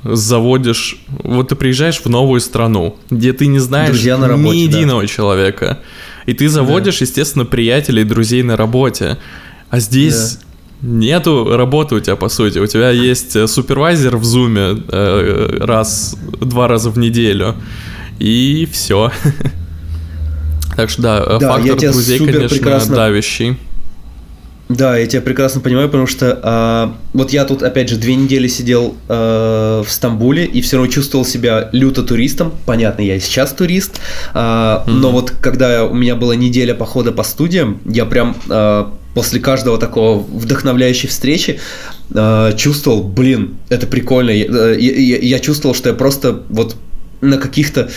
заводишь... Вот ты приезжаешь в новую страну, где ты не знаешь ни единого человека. И ты заводишь, естественно, приятелей, друзей на работе. А здесь нету работы у тебя, по сути. У тебя есть супервайзер в зуме два раза в неделю. И все. Так что да, фактор друзей, конечно, давящий. Да, я тебя прекрасно понимаю, потому что вот я тут, опять же, 2 недели сидел в Стамбуле и все равно чувствовал себя люто туристом. Понятно, я и сейчас турист, но вот когда у меня была неделя похода по студиям, я прям после каждого такого вдохновляющей встречи чувствовал, это прикольно. Я чувствовал, что я просто вот на каких-то...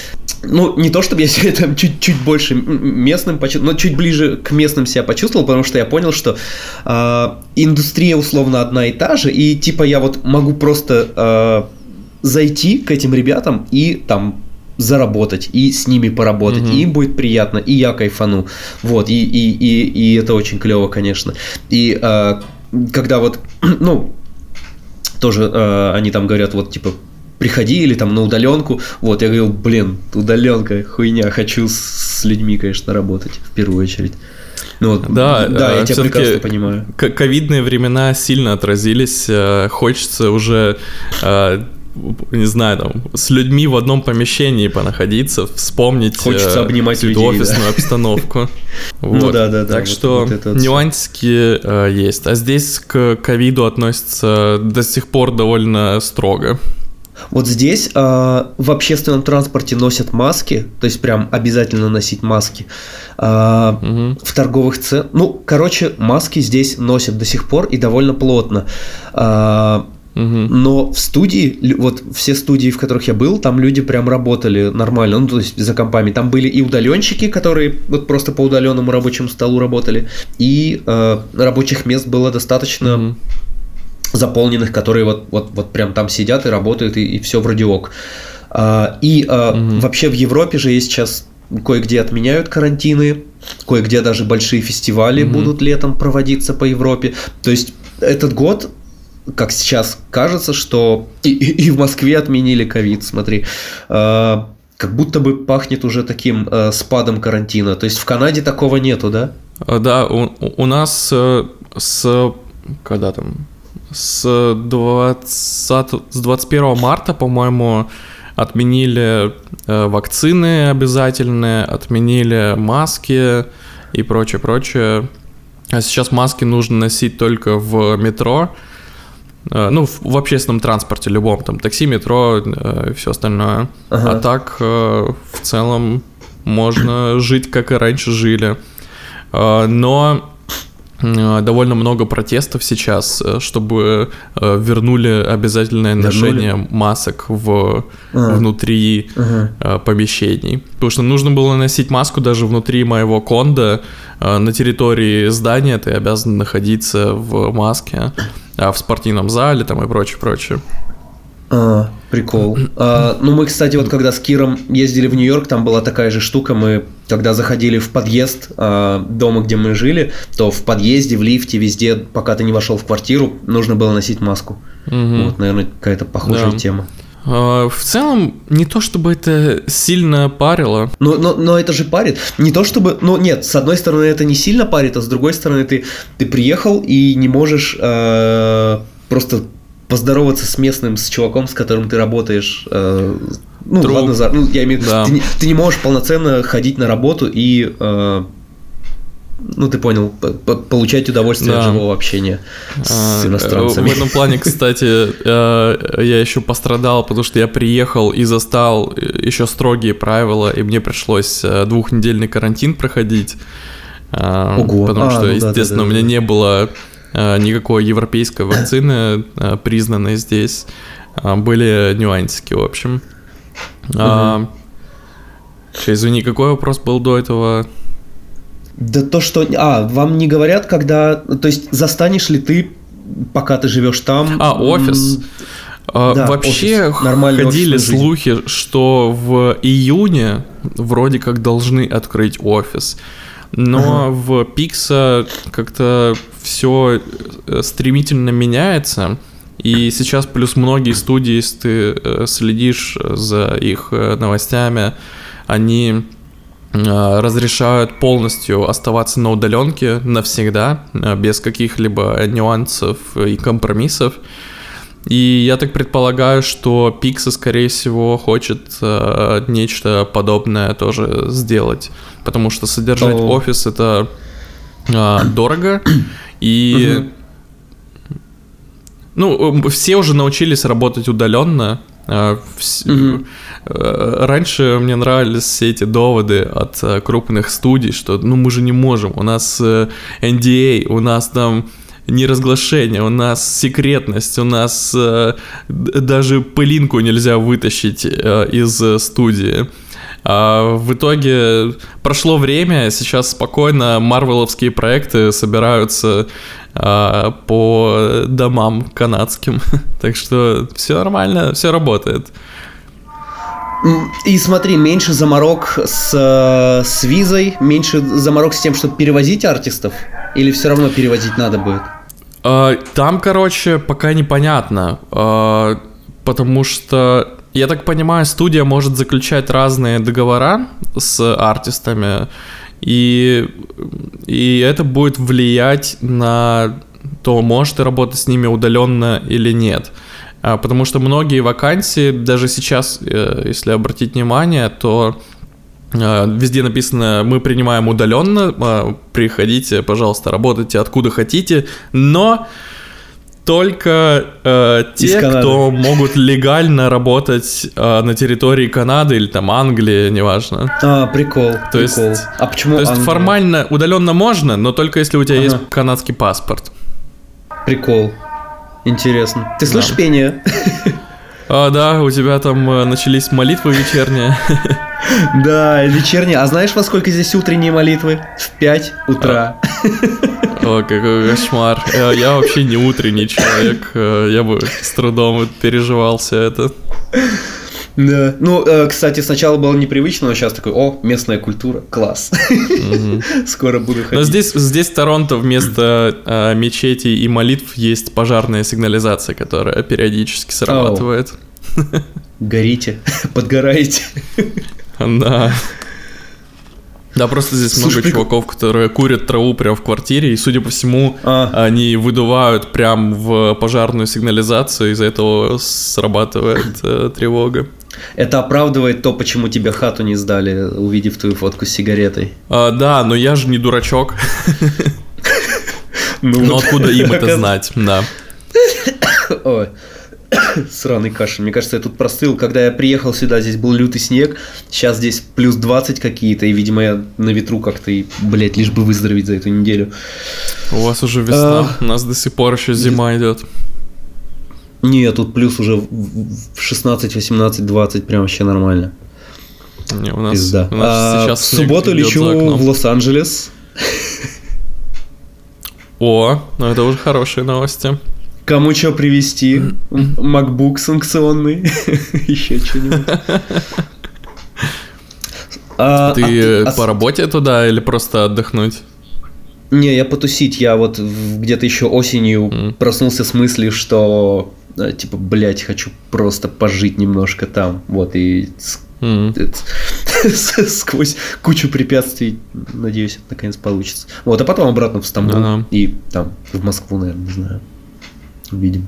Ну, не то чтобы я себя там чуть больше местным почувствовал, но чуть ближе к местным себя почувствовал, потому что я понял, что индустрия условно одна и та же, и типа я вот могу просто зайти к этим ребятам и там заработать, и с ними поработать, и им будет приятно, и я кайфану. Вот, и это очень клево, конечно. И когда вот, ну, тоже они там говорят, вот типа, приходи или там на удаленку. Вот, я говорил, удаленка, хуйня, хочу с людьми, конечно, работать в первую очередь. Ну, вот, да, я тебя прекрасно понимаю. Ковидные времена сильно отразились, хочется уже, не знаю, там, с людьми в одном помещении понаходиться, вспомнить офисную обстановку. Ну да. Так что нюансики есть. А здесь к ковиду относятся до сих пор довольно строго. Вот здесь в общественном транспорте носят маски, то есть прям обязательно носить маски. В торговых центрах, ну, короче, маски здесь носят до сих пор и довольно плотно. Но в студии, вот все студии, в которых я был, там люди прям работали нормально, ну, то есть за компами. Там были и удаленщики, которые вот просто по удаленному рабочему столу работали, и рабочих мест было достаточно... заполненных, которые вот прям там сидят и работают, и все вроде ок. Вообще в Европе же есть сейчас кое-где отменяют карантины, кое-где даже большие фестивали будут летом проводиться по Европе. То есть этот год, как сейчас кажется, что и в Москве отменили ковид, смотри. Как будто бы пахнет уже таким спадом карантина. То есть в Канаде такого нету, да? Да, у нас когда там... С 21 марта, по-моему, отменили вакцины обязательные, отменили маски и прочее. А сейчас маски нужно носить только в метро, ну, в общественном транспорте любом, там, такси, метро и все остальное. А так, в целом, можно жить, как и раньше жили. Но... довольно много протестов сейчас, чтобы вернули обязательное ношение масок внутри помещений. Потому что нужно было носить маску даже внутри моего кондо. На территории здания ты обязан находиться в маске, а в спортивном зале там и прочее. Прикол. Ну, мы, кстати, вот когда с Киром ездили в Нью-Йорк, там была такая же штука. Мы, когда заходили в подъезд дома, где мы жили, то в подъезде, в лифте, везде, пока ты не вошел в квартиру, нужно было носить маску. Вот, наверное, какая-то похожая тема. В целом, не то чтобы это сильно парило. Но это же парит. Не то чтобы... Ну, нет, с одной стороны, это не сильно парит, а с другой стороны, ты приехал и не можешь просто... поздороваться с местным, с чуваком, с которым ты работаешь. Ну, ладно, я имею в виду, ты не можешь полноценно ходить на работу и ну, ты понял, получать удовольствие от живого общения с иностранцами. В этом плане, кстати, я еще пострадал, потому что я приехал и застал еще строгие правила, и мне пришлось 2-недельный карантин проходить. Ого. Потому что, естественно, у меня не было никакой европейской вакцины, признанной здесь. Были нюансики, в общем. Извини, какой вопрос был до этого? Да то, что... вам не говорят, когда... То есть, застанешь ли ты, пока ты живешь там... офис. Да, вообще ходили слухи, что в июне вроде как должны открыть офис. Но в Pixo как-то все стремительно меняется. И сейчас плюс многие студии, если ты следишь за их новостями, они... разрешают полностью оставаться на удаленке навсегда, без каких-либо нюансов и компромиссов. И я так предполагаю, что Pixo, скорее всего, хочет нечто подобное тоже сделать, потому что содержать офис — это дорого, и ну, все уже научились работать удаленно. Раньше мне нравились все эти доводы от крупных студий, что ну мы же не можем, у нас NDA, у нас там неразглашение, у нас секретность, у нас даже пылинку нельзя вытащить из студии. А в итоге прошло время, сейчас спокойно марвеловские проекты собираются по домам канадским. Так что все нормально, все работает. И смотри, меньше заморок с визой, меньше заморок с тем, чтобы перевозить артистов, или все равно перевозить надо будет? Там, короче, пока непонятно, потому что... Я так понимаю, студия может заключать разные договора с артистами, и это будет влиять на то, можешь ты работать с ними удаленно или нет. Потому что многие вакансии, даже сейчас, если обратить внимание, то везде написано: мы принимаем удаленно, приходите, пожалуйста, работайте откуда хотите, но... Только те, кто могут легально работать на территории Канады или там Англии, неважно. Прикол. Есть, почему то есть формально удаленно можно, но только если у тебя есть канадский паспорт. Прикол. Интересно. Ты слышишь пение? Да, у тебя там начались молитвы вечерние. Да, вечерние. А знаешь, во сколько здесь утренние молитвы? В 5 утра. О, какой кошмар. Я вообще не утренний человек. Я бы с трудом переживал все это. Да. Ну, кстати, сначала было непривычно, но сейчас такой: о, местная культура, класс. Скоро буду ходить. Но здесь в Торонто вместо мечетей и молитв есть пожарная сигнализация, которая периодически срабатывает. Горите, подгораете. Да. Да, просто здесь много чуваков, которые курят траву прямо в квартире, и, судя по всему, они выдувают прям в пожарную сигнализацию, из-за этого срабатывает тревога. Это оправдывает то, почему тебе хату не сдали, увидев твою фотку с сигаретой. Да, но я же не дурачок. Но откуда им это знать, да. Ой. Сраный кашель. Мне кажется, я тут простыл. Когда я приехал сюда, здесь был лютый снег. Сейчас здесь плюс 20 какие-то. И, видимо, я на ветру как-то, и, блядь, лишь бы выздороветь за эту неделю. У вас уже весна. У нас до сих пор еще зима идет. Нет, тут плюс уже 16, 18, 20. Прям вообще нормально. Не, у нас, пизда. У нас сейчас снег. В субботу лечу в Лос-Анджелес. О, ну это уже хорошие новости. Кому что привезти? MacBook санкционный? Еще что-нибудь. Ты по работе туда или просто отдохнуть? Не, я потусить. Я вот где-то еще осенью проснулся с мыслью, что типа, блять, хочу просто пожить немножко там. Вот, и сквозь кучу препятствий, надеюсь, это наконец получится. Вот, а потом обратно в Стамбул и там в Москву, наверное, не знаю. Увидим.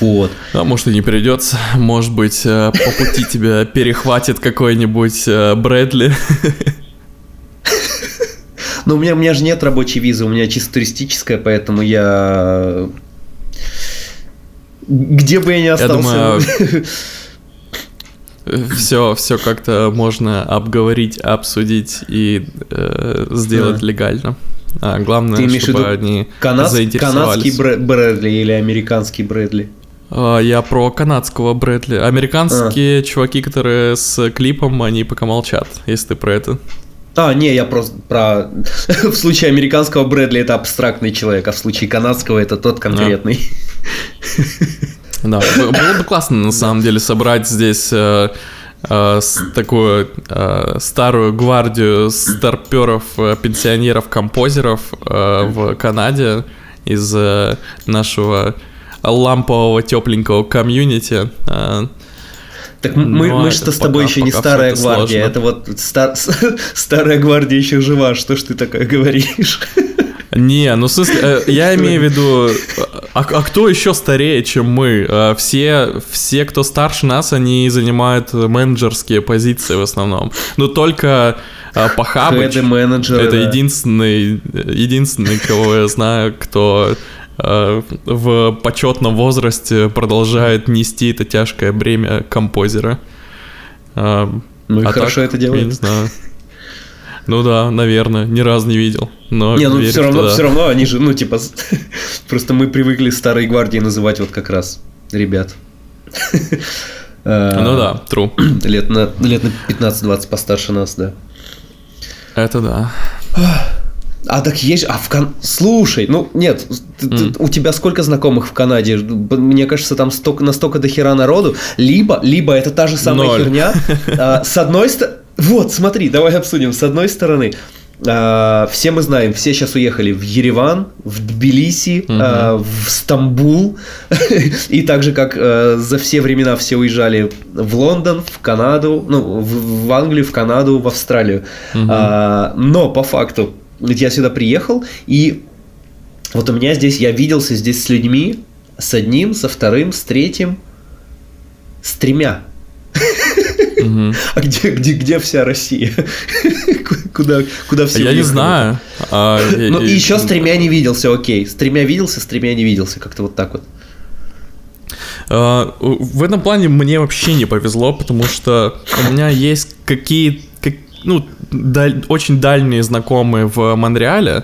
Вот. А может, и не придется. Может быть, по пути тебя перехватит какой-нибудь Брэдли. Но у меня же нет рабочей визы, у меня чисто туристическая, поэтому я... Где бы я ни остался... Все как-то можно обговорить, обсудить и сделать легально. А главное, ты имеешь чтобы в виду они заинтересовались. Канадский Брэдли или американский Брэдли? Я про канадского Брэдли. Американские чуваки, которые с клипом, они пока молчат, если ты про это. Не, я просто про... В случае американского Брэдли это абстрактный человек, а в случае канадского это тот конкретный. Да, было бы классно, на самом деле, собрать здесь такую старую гвардию старпёров, пенсионеров, композеров в Канаде из нашего лампового, тепленького комьюнити. Так мы что с тобой еще не старая гвардия, это вот старая гвардия еще жива, что ж ты такое говоришь? Не, ну в смысле, я имею в виду, а кто еще старее, чем мы? Все, кто старше нас, они занимают менеджерские позиции в основном. Но только Пахабыч, это единственный, кого я знаю, кто в почетном возрасте продолжает нести это тяжкое бремя композера. Ну и хорошо так, это делает. Я не знаю. Ну да, наверное, ни разу не видел. Но не, ну верю, все равно они же, ну типа, просто мы привыкли старой гвардии называть вот как раз ребят. Ну да, true. Лет на 15-20 постарше нас, да. Это да. А так есть, а в Канаде... Слушай, ну нет, у тебя сколько знакомых в Канаде? Мне кажется, там настолько дохера народу. Либо это та же самая херня. С одной стороны... Вот, смотри, давай обсудим. С одной стороны, все мы знаем, все сейчас уехали в Ереван, в Тбилиси, в Стамбул. И так же, как за все времена все уезжали в Лондон, в Канаду, ну, в Англию, в Канаду, в Австралию. Но по факту, я сюда приехал, и вот у меня здесь, я виделся здесь с людьми, с одним, со вторым, с третьим, с тремя. А где вся Россия? Куда все? Я не знаю. Ну и еще с тремя не виделся, окей. С тремя виделся, как-то вот так вот. В этом плане мне вообще не повезло, потому что у меня есть очень дальние знакомые в Монреале,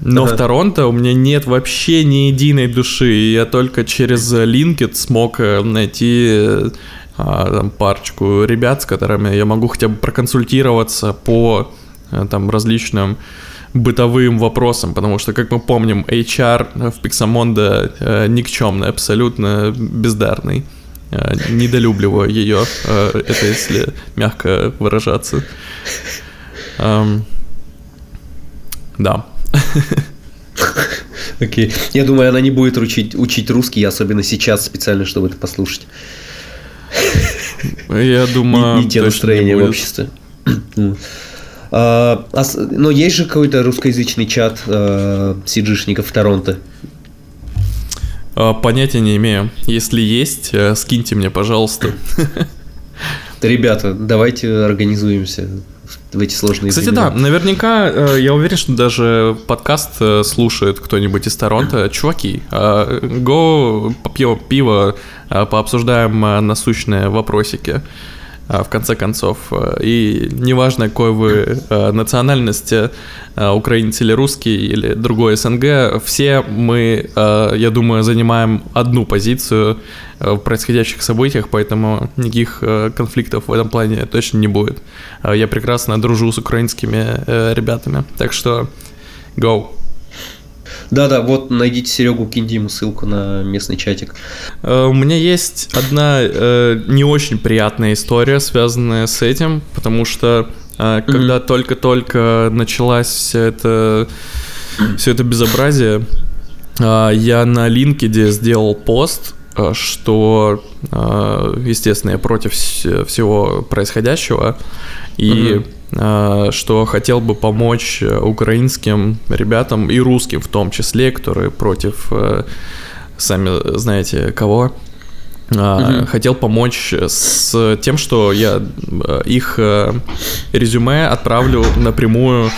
но в Торонто у меня нет вообще ни единой души, и я только через LinkedIn смог найти... там парочку ребят, с которыми я могу хотя бы проконсультироваться по там различным бытовым вопросам, потому что, как мы помним, HR в Pixomondo никчемный, абсолютно бездарный. Недолюбливаю ее, это если мягко выражаться. Да. Окей. Я думаю, она не будет учить русский, особенно сейчас, специально, чтобы это послушать. Я думаю, не те настроения в обществе. Но есть же какой-то русскоязычный чат сиджишников в Торонто? Понятия не имею. Если есть, скиньте мне, пожалуйста. Ребята, давайте организуемся в эти сложные времена. Кстати, да, наверняка, я уверен, что даже подкаст слушает кто-нибудь из Торонто. Чуваки, го, попьем пиво, пообсуждаем насущные вопросики, в конце концов. И неважно, какой вы национальности, украинец или русский, или другой СНГ, все мы, я думаю, занимаем одну позицию в происходящих событиях, поэтому никаких конфликтов в этом плане точно не будет. Я прекрасно дружу с украинскими ребятами, так что go! Да, вот найдите Серегу, киньте ему ссылку на местный чатик. У меня есть одна не очень приятная история, связанная с этим, потому что когда только-только началось все это безобразие, я на LinkedIn сделал пост, что, естественно, я против всего происходящего, и... что хотел бы помочь украинским ребятам и русским в том числе, которые против, сами знаете кого, хотел помочь с тем, что я их резюме отправлю напрямую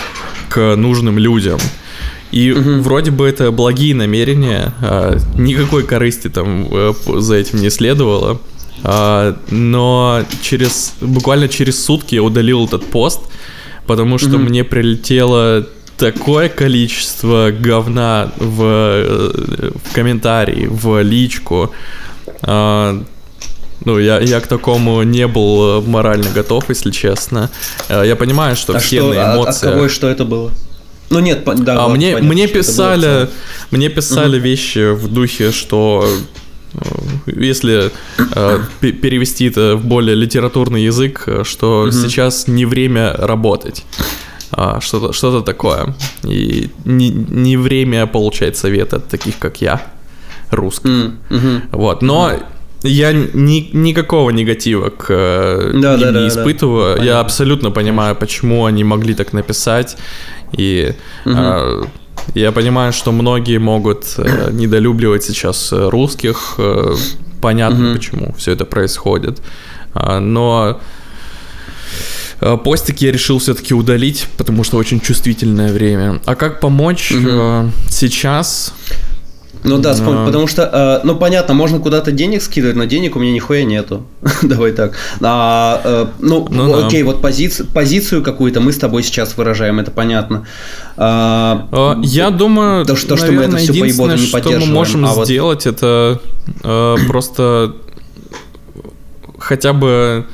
к нужным людям. И вроде бы это благие намерения, никакой корысти там за этим не следовало. Но буквально через сутки я удалил этот пост, потому что мне прилетело такое количество говна в комментарии, в личку. Ну, я к такому не был морально готов, если честно. Я понимаю, что все на эмоции... А от кого и что это было? Ну нет, да, ладно, мне, понятно, мне писали вещи в духе, что если перевести это в более литературный язык, что сейчас не время работать, что-то такое. И не время получать советы от таких, как я, русских. Вот, но... Я никакого негатива к не испытываю. Да. Я абсолютно понимаю, почему они могли так написать. И я понимаю, что многие могут недолюбливать сейчас русских. Понятно, почему все это происходит. Но постик я решил все-таки удалить, потому что очень чувствительное время. А как помочь сейчас... Ну да, потому что, ну понятно, можно куда-то денег скидывать, но денег у меня нихуя нету. Давай так. Окей, вот позицию какую-то мы с тобой сейчас выражаем, это понятно. Я думаю, наверное, единственное, что мы можем сделать, это просто хотя бы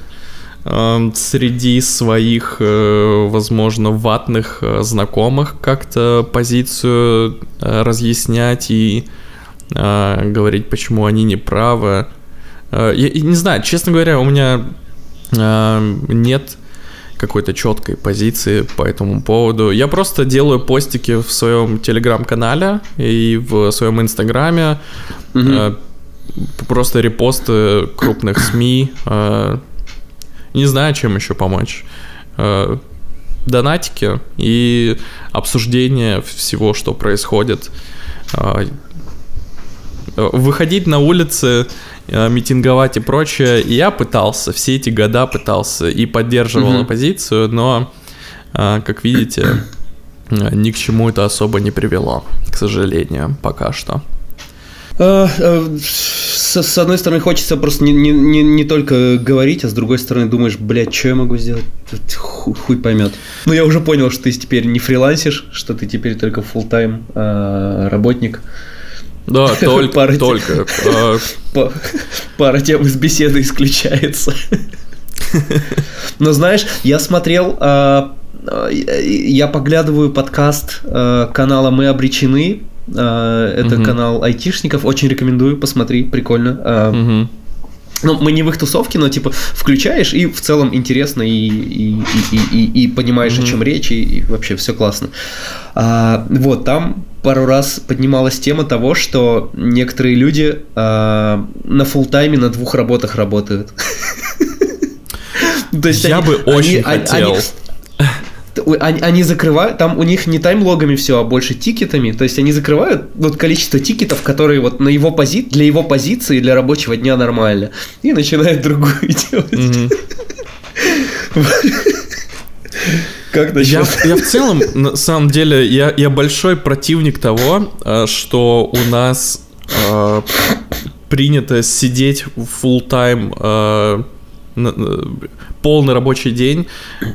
среди своих, возможно, ватных знакомых как-то позицию разъяснять и говорить, почему они не правы. Я не знаю, честно говоря, у меня нет какой-то четкой позиции по этому поводу. Я просто делаю постики в своем телеграм-канале и в своем инстаграме, просто репосты крупных СМИ. Не знаю, чем еще помочь. Донатики и обсуждение всего, что происходит. Выходить на улицы, митинговать и прочее. Я пытался, все эти года пытался и поддерживал оппозицию, но, как видите, ни к чему это особо не привело, к сожалению, пока что. С одной стороны, хочется просто не только говорить, а с другой стороны, думаешь, блядь, что я могу сделать? Хуй поймет. Ну, я уже понял, что ты теперь не фрилансишь, что ты теперь только фулл-тайм работник. Да, только. Пара тем из беседы исключается. Но знаешь, я смотрел... Я поглядываю подкаст канала «Мы обречены». Это канал айтишников. Очень рекомендую, посмотри, прикольно. Ну, мы не в их тусовке, но типа включаешь, и в целом интересно, и понимаешь, о чем речь, и вообще все классно. Вот, там пару раз поднималась тема того, что некоторые люди на фулл-тайме на двух работах работают. Я бы очень хотел... Они закрывают, там у них не таймлогами все, а больше тикетами. То есть они закрывают вот количество тикетов, которые вот на его для его позиции, для рабочего дня нормально. И начинают другую делать. Как насчет? Я в целом, на самом деле, я большой противник того, что у нас принято сидеть в full-time. Полный рабочий день и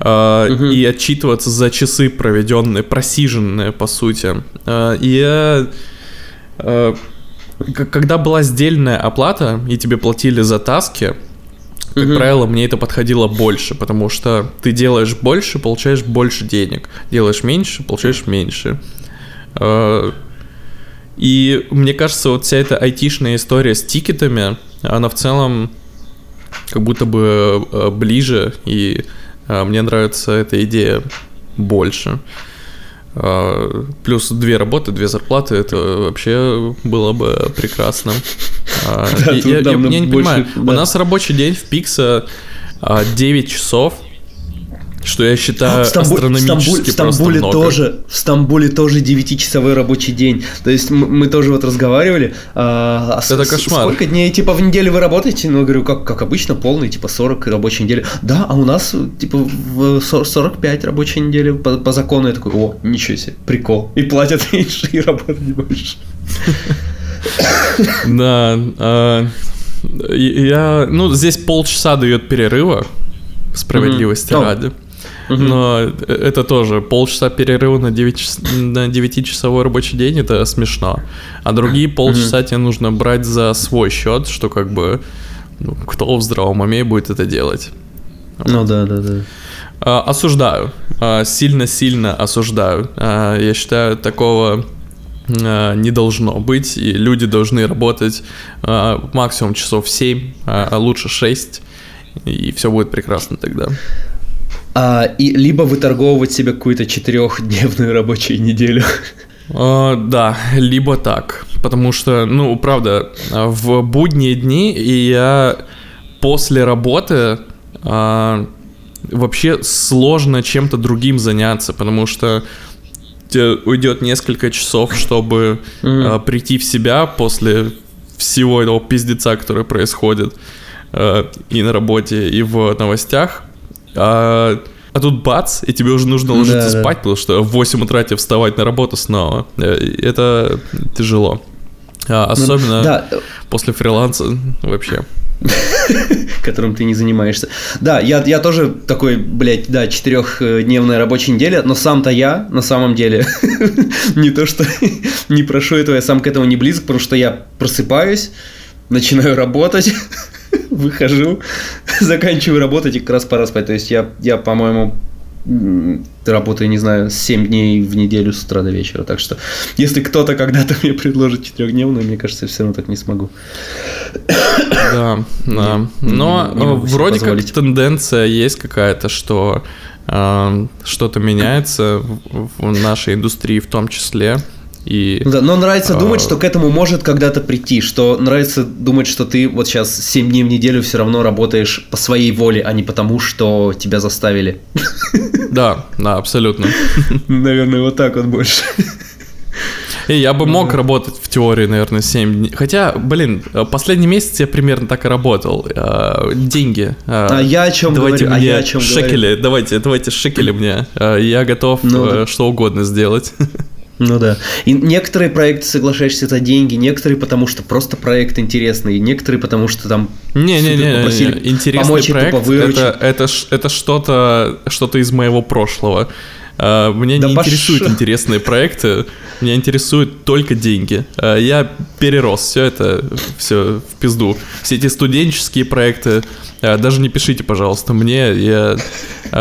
отчитываться за часы проведенные, просиженные, по сути. Когда была сдельная оплата, и тебе платили за таски, как правило, мне это подходило больше, потому что ты делаешь больше, получаешь больше денег. Делаешь меньше, получаешь меньше. И мне кажется, вот вся эта айтишная история с тикетами, она в целом как будто бы ближе, и мне нравится эта идея больше. Плюс 2 работы, 2 зарплаты, это вообще было бы прекрасно. Я не понимаю, у нас рабочий день в Pixo 9 часов, что я считаю астрономически просто много. В Стамбуле тоже 9-часовой рабочий день. То есть мы тоже вот разговаривали. Это кошмар. Сколько дней типа в неделю вы работаете? Ну, я говорю, как обычно, полный, типа 40 рабочей недели. Да, а у нас типа 45 рабочей недели по закону. Я такой, о, ничего себе, прикол. И платят меньше, и работать больше. Да, ну, здесь полчаса дает перерыва, справедливости ради. Но это тоже полчаса перерыва на 9-часовой рабочий день, это смешно. А другие полчаса тебе нужно брать за свой счет, что как бы, ну, кто в здравом уме будет это делать. Ну да, да, да. Осуждаю, сильно-сильно осуждаю. Я считаю, такого не должно быть, и люди должны работать максимум часов 7, а лучше 6, и все будет прекрасно тогда. И либо выторговывать себе какую-то 4-дневную рабочую неделю. Да, либо так, потому что, ну, правда, в будние дни и я после работы... вообще сложно чем-то другим заняться, потому что уйдет несколько часов, чтобы прийти в себя после всего этого пиздеца, который происходит и на работе, и в новостях. А тут бац, и тебе уже нужно ложиться спать, потому что в 8 утра тебе вставать на работу снова. Это тяжело. Особенно после фриланса вообще. Которым ты не занимаешься. Да, я тоже такой, блядь, да, 4-дневная рабочая неделя, но сам-то я, на самом деле, не то что не прошу этого, я сам к этому не близок, потому что я просыпаюсь, начинаю работать, выхожу, заканчиваю работать и как раз пора спать. То есть я по-моему, работаю, не знаю, 7 дней в неделю с утра до вечера. Так что, если кто-то когда-то мне предложит 4-дневную, мне кажется, я все равно так не смогу. Да, да. Но вроде как тенденция есть какая-то, что что-то меняется в нашей индустрии в том числе. И, да, но нравится думать, что к этому может когда-то прийти, что нравится думать, что ты вот сейчас 7 дней в неделю все равно работаешь по своей воле, а не потому, что тебя заставили. Да, да, абсолютно. Наверное, вот так вот больше. И я бы мог работать в теории, наверное, 7 дней. Хотя, блин, последний месяц я примерно так и работал. Деньги. Я о чем давайте говорю? Мне шекели, давайте шекели мне. Я готов что угодно сделать. Ну да. И некоторые проекты соглашаешься за деньги, некоторые потому что просто проект интересный, некоторые потому что там... Не-не-не, интересный проект это что-то из моего прошлого. Меня не интересуют интересные проекты, меня интересуют только деньги. Я перерос все это, все в пизду. Все эти студенческие проекты, даже не пишите, пожалуйста, мне, я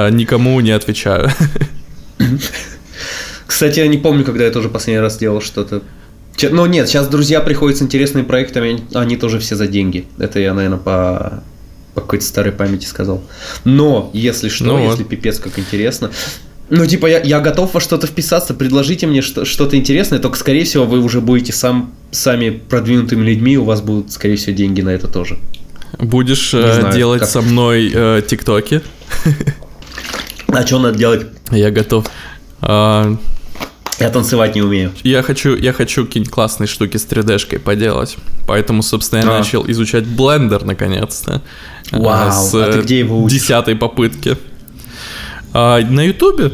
никому не отвечаю. Кстати, я не помню, когда я тоже последний раз делал что-то. Ну нет, сейчас друзья приходят с интересными проектами, они тоже все за деньги. Это я, наверное, по какой-то старой памяти сказал. Но, если что, если пипец как интересно... Ну, типа, я готов во что-то вписаться, предложите мне что-то интересное, только, скорее всего, вы уже будете сами продвинутыми людьми, у вас будут, скорее всего, деньги на это тоже. Будешь делать со мной тиктоки? А что надо делать? Я готов... Я танцевать не умею. Я хочу какие-нибудь классные штуки с 3D-шкой поделать. Поэтому, собственно, я начал изучать Blender наконец-то. Вау, с ты где его учишь? 10-й попытки. На Ютубе,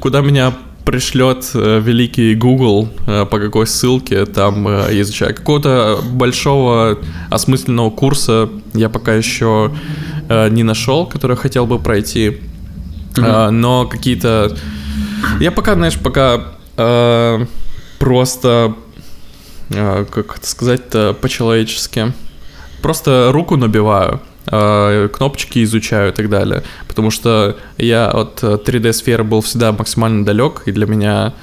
куда меня пришлет великий Google, по какой ссылке, там я изучаю. Какого-то большого осмысленного курса я пока еще не нашел, который хотел бы пройти. Но какие-то... Я пока, знаешь, просто... как это сказать-то по-человечески? Просто руку набиваю, кнопочки изучаю и так далее. Потому что я от 3D-сферы был всегда максимально далек, и для меня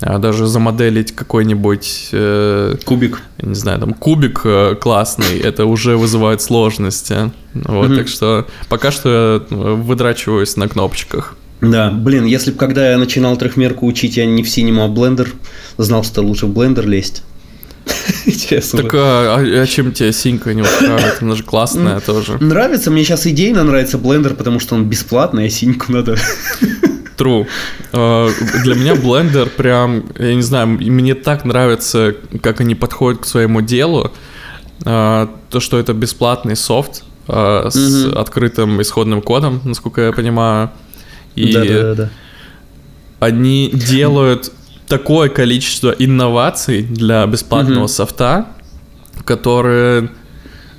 даже замоделить какой-нибудь... кубик. Не знаю, там кубик классный, это уже вызывает сложности. Вот, так что пока что я выдрачиваюсь на кнопочках. Да, блин, если бы когда я начинал трехмерку учить, я не в Cinema, а в Blender, знал, что лучше в Blender лезть. интересно. Так а чем тебя синька не устраивает? Она же классная тоже. Нравится, мне сейчас идейно нравится Blender, потому что он бесплатный, а синьку надо... True. Для меня Blender прям, я не знаю, мне так нравится, как они подходят к своему делу. То, что это бесплатный софт с открытым исходным кодом, насколько я понимаю. И да. Они делают такое количество инноваций для бесплатного софта, которые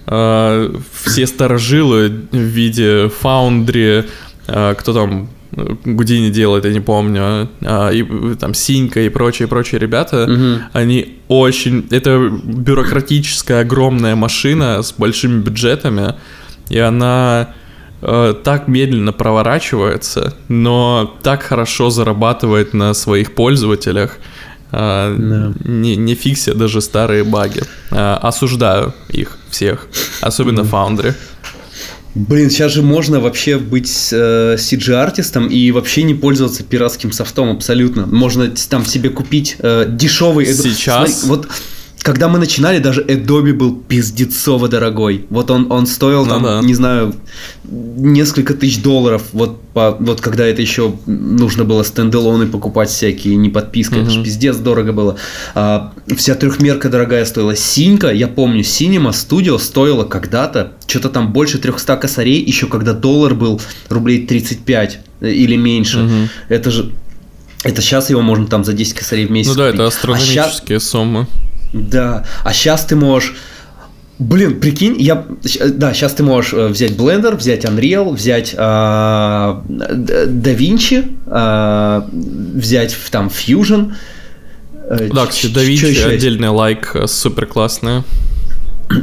все старожилы в виде Foundry, кто там Houdini делает, я не помню, и там Синька и прочие ребята, они очень... Это бюрократическая огромная машина с большими бюджетами, и она так медленно проворачивается, но так хорошо зарабатывает на своих пользователях, не фиксит даже старые баги. Осуждаю их всех, особенно Foundry. Блин, сейчас же можно вообще быть CG-артистом и вообще не пользоваться пиратским софтом абсолютно. Можно там себе купить дешевый... Сейчас? Смотри, вот когда мы начинали, даже Adobe был пиздецово дорогой. Вот он стоил там, не знаю, несколько тысяч долларов. Вот когда это еще нужно было стендалоны покупать всякие, не подписка, это же пиздец дорого было. Вся трехмерка дорогая стоила. Синька, я помню, Cinema Studio стоила когда-то что-то там больше 300 косарей, еще когда доллар был рублей 35 или меньше. Это же... Это сейчас его можно там за 10 косарей в месяц купить. Это астрономические суммы. Да, а сейчас ты можешь... Блин, прикинь, сейчас ты можешь взять Blender, взять Unreal, взять Da Vinci, взять там Fusion. Да, кстати, Da Vinci отдельный лайк, супер классная.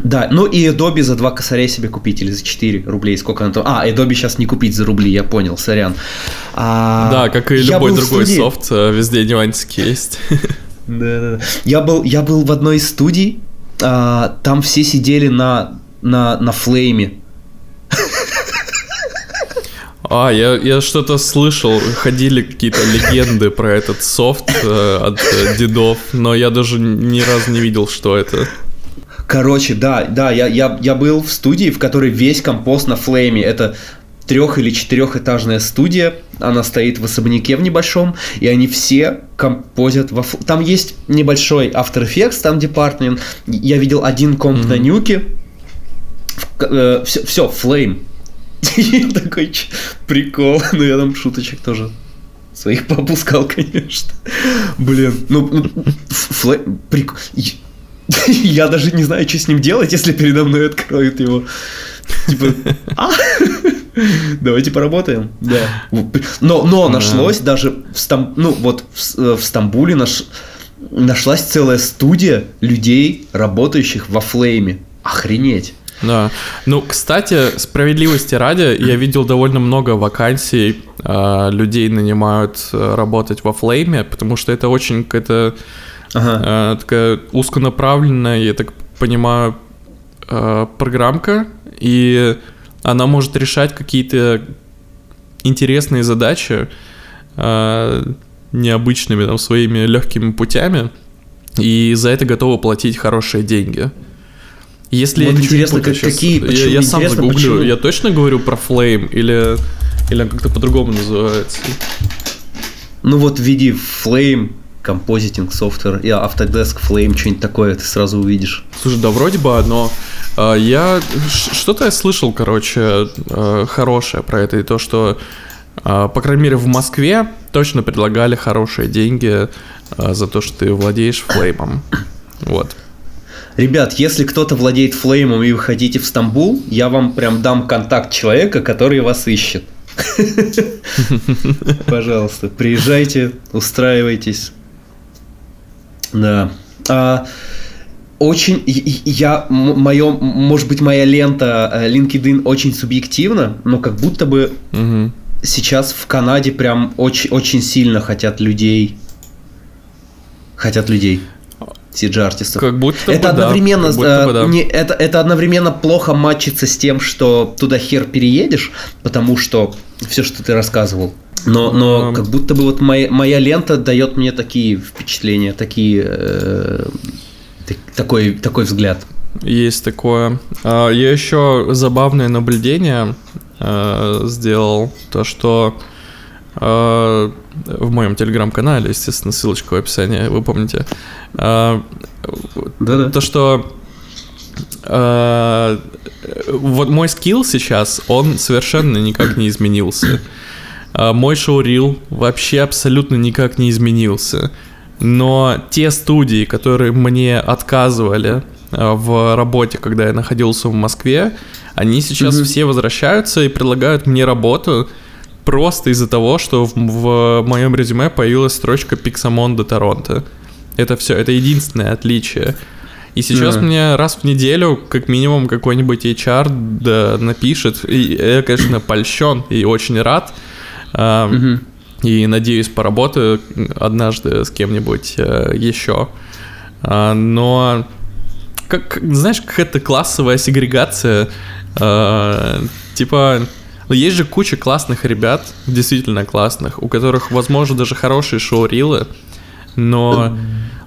Да, ну и Adobe за 2 косаря себе купить, или за 4 рублей, сколько она там... Adobe сейчас не купить за рубли, я понял, сорян. Да, как и любой другой софт, везде нюансики есть. Да. Я был в одной из студий, там все сидели на Flame. Я что-то слышал, ходили какие-то легенды про этот софт от дедов, но я даже ни разу не видел, что это. Короче, да, я был в студии, в которой весь композ на Flame. Это 3- или 4-этажная студия, она стоит в особняке в небольшом, и они все композят во... Там есть небольшой After Effects, там департмент, я видел один комп на нюке, все, Flame. Такой прикол, но я там шуточек тоже своих попускал, конечно. Блин, Flame, прикол. Я даже не знаю, что с ним делать, если передо мной откроют его. Типа, давайте поработаем. Да. Но нашлось даже в Стамбуле нашлась целая студия людей, работающих во Флейме. Охренеть. Да. Кстати, справедливости ради, я видел довольно много вакансий, людей нанимают работать во Флейме, потому что это очень какая-то такая узконаправленная, я так понимаю, программка, и она может решать какие-то интересные задачи необычными там своими легкими путями, и за это готовы платить хорошие деньги. Если вот интересно, какие? Почему? Я сам загуглю. Почему? Я точно говорю про Flame или как-то по-другому называется? Введи Flame Compositing Software и Autodesk Flame, что-нибудь такое, ты сразу увидишь. Слушай, да вроде бы одно. Я что-то слышал, короче, хорошее про это, и то, что, по крайней мере, в Москве точно предлагали хорошие деньги за то, что ты владеешь Флеймом. Вот. Ребят, если кто-то владеет Флеймом и вы хотите в Стамбул, я вам прям дам контакт человека, который вас ищет. Пожалуйста, приезжайте, устраивайтесь. Да. Очень, может быть, моя лента LinkedIn очень субъективна, но как будто бы сейчас в Канаде прям очень, очень сильно хотят людей, CG-артистов. Как будто это бы одновременно, да. Это одновременно плохо матчится с тем, что туда хер переедешь, потому что все, что ты рассказывал. Но как будто бы моя лента дает мне такие впечатления, такие такой взгляд. Есть такое. Я еще забавное наблюдение сделал, то что в моем телеграм-канале, естественно, ссылочка в описании, вы помните. Да-да. То, что вот мой скилл сейчас, он совершенно никак не изменился. Мой шоурил вообще абсолютно никак не изменился. Но те студии, которые мне отказывали в работе, когда я находился в Москве, они сейчас все возвращаются и предлагают мне работу просто из-за того, что в моем резюме появилась строчка Pixomondo Торонто. Это все, это единственное отличие. И сейчас мне раз в неделю как минимум какой-нибудь HR напишет. И я, конечно, польщен и очень рад. И надеюсь, поработаю однажды с кем-нибудь еще. Но, как, знаешь, какая-то классовая сегрегация. Типа, есть же куча классных ребят, действительно классных, у которых, возможно, даже хорошие шоурилы, но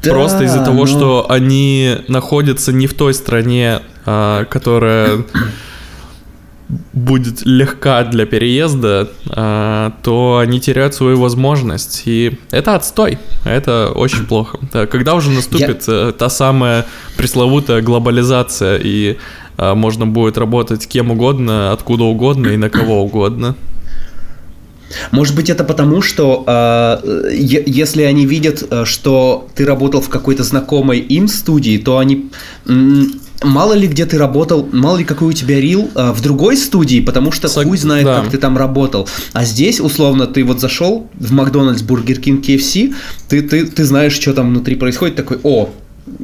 просто из-за того, что они находятся не в той стране, которая будет легка для переезда, то они теряют свою возможность. И это отстой. Это очень плохо. Когда уже наступит та самая пресловутая глобализация, и можно будет работать кем угодно, откуда угодно и на кого угодно? Может быть, это потому, что если они видят, что ты работал в какой-то знакомой им студии, то они... Мало ли где ты работал, мало ли какой у тебя рил в другой студии, потому что хуй знает, как ты там работал. А здесь, условно, ты вот зашел в Макдональдс, Бургер Кинг, КФС, ты знаешь, что там внутри происходит, такой, о,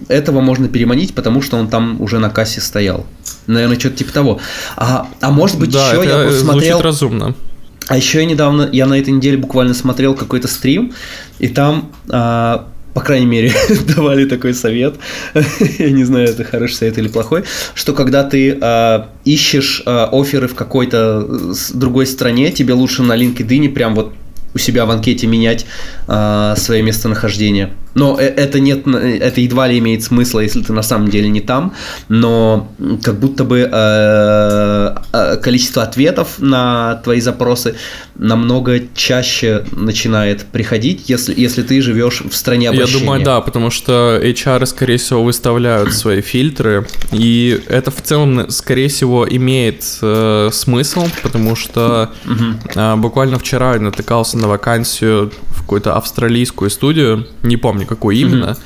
этого можно переманить, потому что он там уже на кассе стоял. Наверное, что-то типа того. А может быть, да, еще это я посмотрел... разумно. А еще я недавно, я на этой неделе буквально смотрел какой-то стрим, и там... По крайней мере, давали такой совет, я не знаю, это хороший совет или плохой, что когда ты ищешь офферы в какой-то другой стране, тебе лучше на LinkedIn прям вот у себя в анкете менять свое местонахождение. Но это едва ли имеет смысла, если ты на самом деле не там, но как будто бы количество ответов на твои запросы намного чаще начинает приходить, если ты живешь в стране обращения. Я думаю, да, потому что HR, скорее всего, выставляют свои фильтры, и это в целом, скорее всего, имеет смысл, потому что буквально вчера я натыкался на вакансию в какую-то австралийскую студию, не помню, какую именно,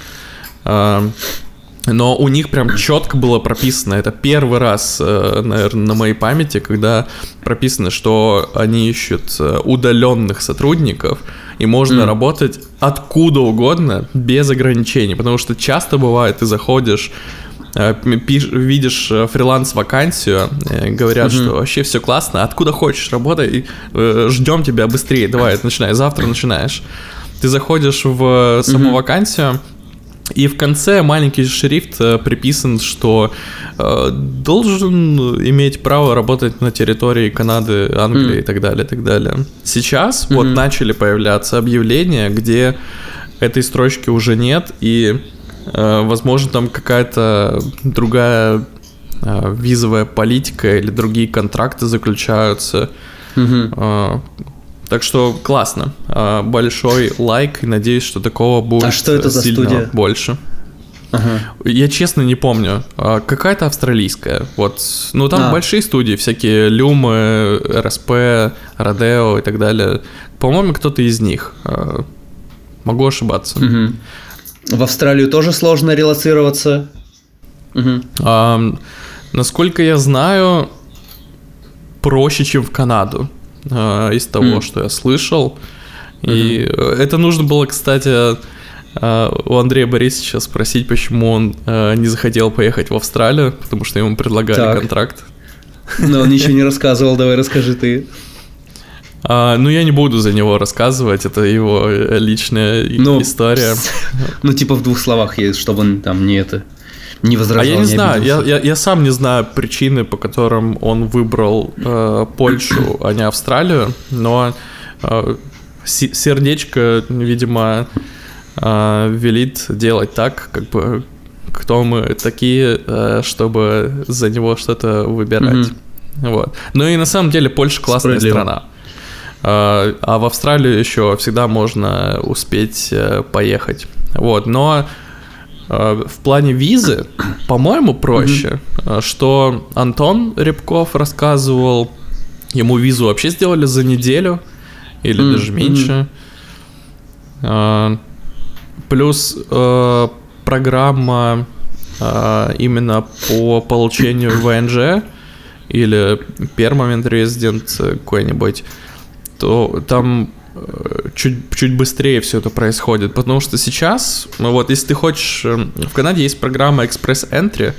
но у них прям четко было прописано, это первый раз, наверное, на моей памяти, когда прописано, что они ищут удаленных сотрудников, и можно работать откуда угодно, без ограничений, потому что часто бывает, ты заходишь, видишь фриланс-вакансию, говорят, что вообще все классно, откуда хочешь работай, ждем тебя быстрее, давай, начинай, завтра начинаешь. Ты заходишь в саму вакансию, и в конце маленький шрифт приписан, что должен иметь право работать на территории Канады, Англии и так далее, и так далее. Сейчас вот начали появляться объявления, где этой строчки уже нет, и, возможно, там какая-то другая визовая политика или другие контракты заключаются. Так что классно. Большой лайк. И надеюсь, что такого будет сильно больше. Я честно не помню. Какая-то австралийская. Вот. Ну, там большие студии всякие. Люмы, РСП, Родео и так далее. По-моему, кто-то из них. Могу ошибаться. В Австралию тоже сложно релоцироваться? Насколько я знаю, проще, чем в Канаду. Из того, что я слышал. И это нужно было, кстати, у Андрея Борисовича спросить, почему он не захотел поехать в Австралию, потому что ему предлагали контракт. Но он ничего не рассказывал, давай расскажи ты. Ну, я не буду за него рассказывать, это его личная история. Ну, типа в двух словах, чтобы он там не это... Не возражал, я не знаю, я сам не знаю причины, по которым он выбрал Польшу, а не Австралию, но сердечко, видимо, велит делать так, как бы кто мы такие, чтобы за него что-то выбирать. Вот. Ну и на самом деле Польша классная страна. А в Австралию еще всегда можно успеть поехать. Вот. Но в плане визы, по-моему, проще, что Антон Рябков рассказывал, ему визу вообще сделали за неделю или даже меньше. Плюс программа именно по получению ВНЖ или Permanent Resident какой-нибудь, то там чуть быстрее все это происходит. Потому что сейчас, ну вот, если ты хочешь... В Канаде есть программа Express Entry,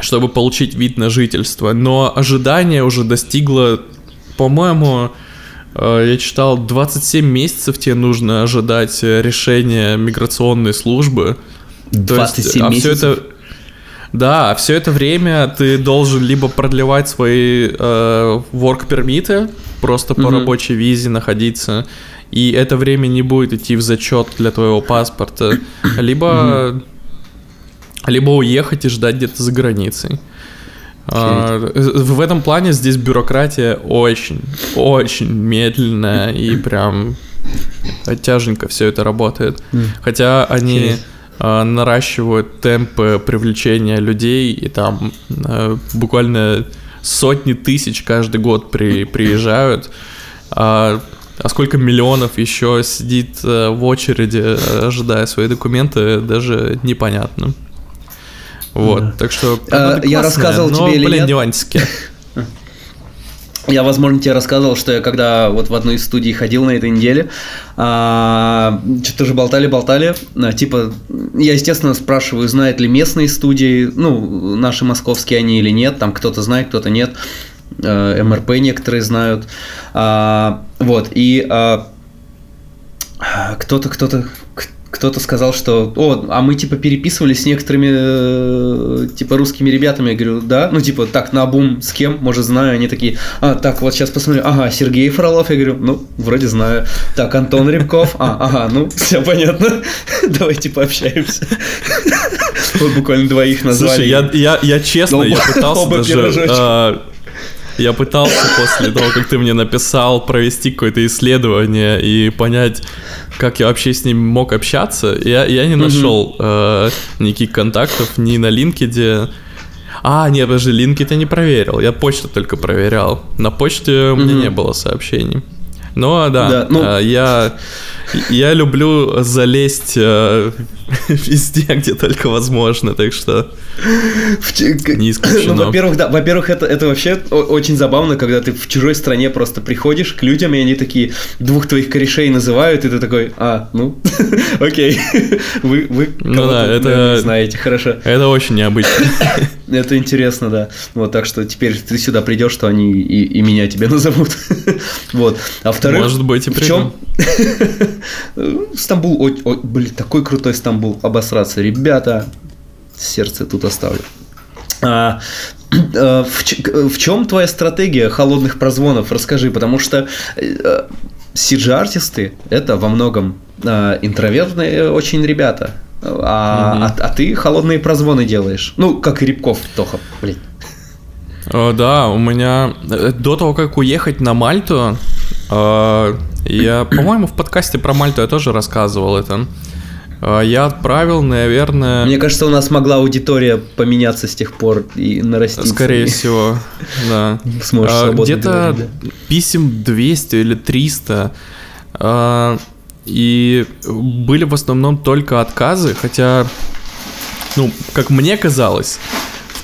чтобы получить вид на жительство, но ожидание уже достигло, по-моему... Я читал, 27 месяцев тебе нужно ожидать решения миграционной службы. 27 месяцев? Все это, да, все это время ты должен либо продлевать свои work-пермиты, просто по рабочей визе находиться, и это время не будет идти в зачет для твоего паспорта, либо уехать и ждать где-то за границей. В этом плане здесь бюрократия очень медленная, и прям тяженько все это работает. Хотя они наращивают темпы привлечения людей, и там буквально сотни тысяч каждый год приезжают. А сколько миллионов еще сидит в очереди, ожидая свои документы, даже непонятно. Вот, так что классная, я рассказывал тебе или нет? Нюансики. Я, возможно, тебе рассказывал, что я когда вот в одной из студий ходил на этой неделе, что-то же болтали, типа, я, естественно, спрашиваю, знают ли местные студии, ну, наши московские они или нет, там кто-то знает, кто-то нет, МРП некоторые знают, вот, и кто-то сказал, что, а мы, типа, переписывались с некоторыми, типа, русскими ребятами. Я говорю, да, ну, типа, так, наобум, с кем, может, знаю. Они такие, так, вот сейчас посмотрю, ага, Сергей Фролов. Я говорю, ну, вроде знаю. Так, Антон Рябков, ну, все понятно, давайте пообщаемся. Вот буквально двоих назвали. Слушай, я честно, я пытался даже... Я пытался после того, как ты мне написал, провести какое-то исследование и понять, как я вообще с ним мог общаться. Я не нашел никаких контактов ни на LinkedIn. Нет, даже LinkedIn я не проверил. Я почту только проверял. На почте у меня не было сообщений. Но я люблю залезть везде, где только возможно, так что не исключено. Ну, во-первых, да, это вообще очень забавно, когда ты в чужой стране просто приходишь к людям, и они такие двух твоих корешей называют, и ты такой, окей, вы кого-то не знаете, хорошо. Это очень необычно. Это интересно, да. Вот, так что теперь ты сюда придешь, что они и меня тебе назовут. Вот. А второе, может быть, и придем. Стамбул, блин, такой крутой Стамбул, обосраться, ребята, сердце тут оставлю. В чем твоя стратегия холодных прозвонов? Расскажи, потому что CG-артисты это во многом интровертные очень ребята, а ты холодные прозвоны делаешь, ну как и Рябков, Тоха, блин. Да, у меня до того, как уехать на Мальту, я, по-моему, в подкасте про Мальту я тоже рассказывал это. Я отправил, наверное... Мне кажется, у нас могла аудитория поменяться с тех пор и нараститься. Скорее всего, да. Сможешь свободно где-то говорить, да. Писем 200 или 300. И были в основном только отказы, хотя, ну, как мне казалось...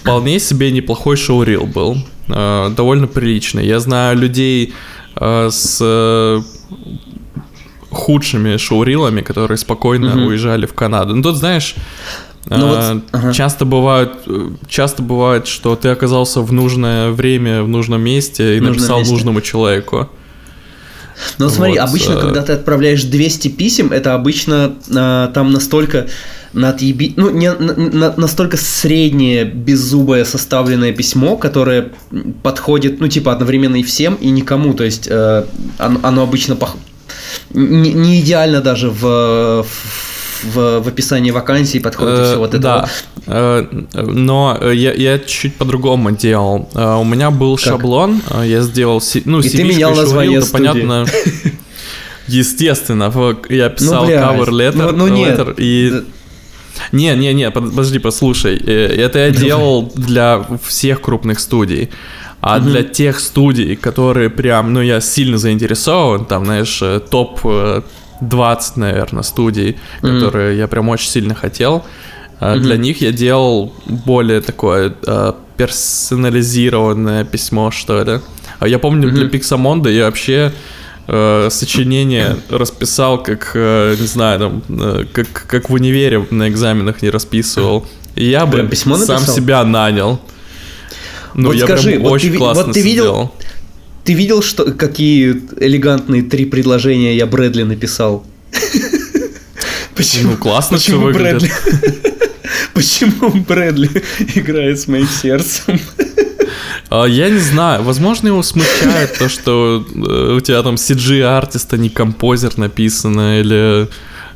Вполне себе неплохой шоурил был, довольно приличный. Я знаю людей с худшими шоурилами, которые спокойно уезжали в Канаду. Ну тут, знаешь, часто бывает, что ты оказался в нужное время, в нужном месте и написал нужному человеку. Ну вот, смотри, обычно, когда ты отправляешь 200 писем, это обычно там настолько... настолько среднее, беззубое составленное письмо, которое подходит, ну, типа, одновременно и всем, и никому. То есть оно обычно не идеально даже в в описании вакансии подходит все вот это. Да, но я чуть-чуть по-другому делал. У меня был шаблон, я сделал... Ну, и ты менял название студии. Естественно, я писал cover letter и... Не, подожди, послушай. Это я делал для всех крупных студий. А для тех студий, которые прям, ну, я сильно заинтересован, там, знаешь, топ 20, наверное, студий, которые я прям очень сильно хотел, для них я делал более такое персонализированное письмо, что ли. Я помню, для Pixomondo я вообще сочинение расписал, как, не знаю, там, как в универе на экзаменах не расписывал. И я прям бы сам себя нанял. Ну, вот я скажи, прям очень классно вот сделал. Ты видел, что, какие элегантные 3 предложения я Брэдли написал? Почему? Ну, классно все выглядит. Почему Брэдли играет с моим сердцем? Я не знаю, возможно, его смущает то, что у тебя там CG-артист, а не композер написано, или...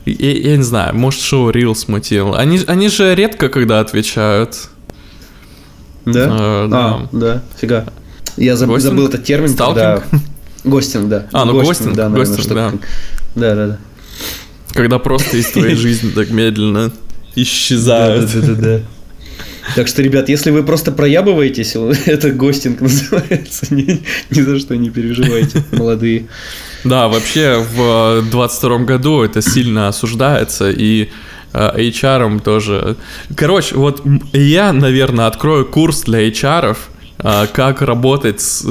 Я не знаю, может, шоу-рил смутил. Они же редко когда отвечают. Да? Да, фига. Я забыл этот термин. Сталкинг? Гостинг, да. А, ну гостинг, да, наверное. Да. Когда просто из твоей жизни так медленно исчезают. Да. Так что, ребят, если вы просто проябываетесь, это гостинг называется, ни за что не переживайте, молодые. Да, вообще в 22-м году это сильно осуждается, и HR-ом тоже. Короче, вот я, наверное, открою курс для HR-ов, как работать с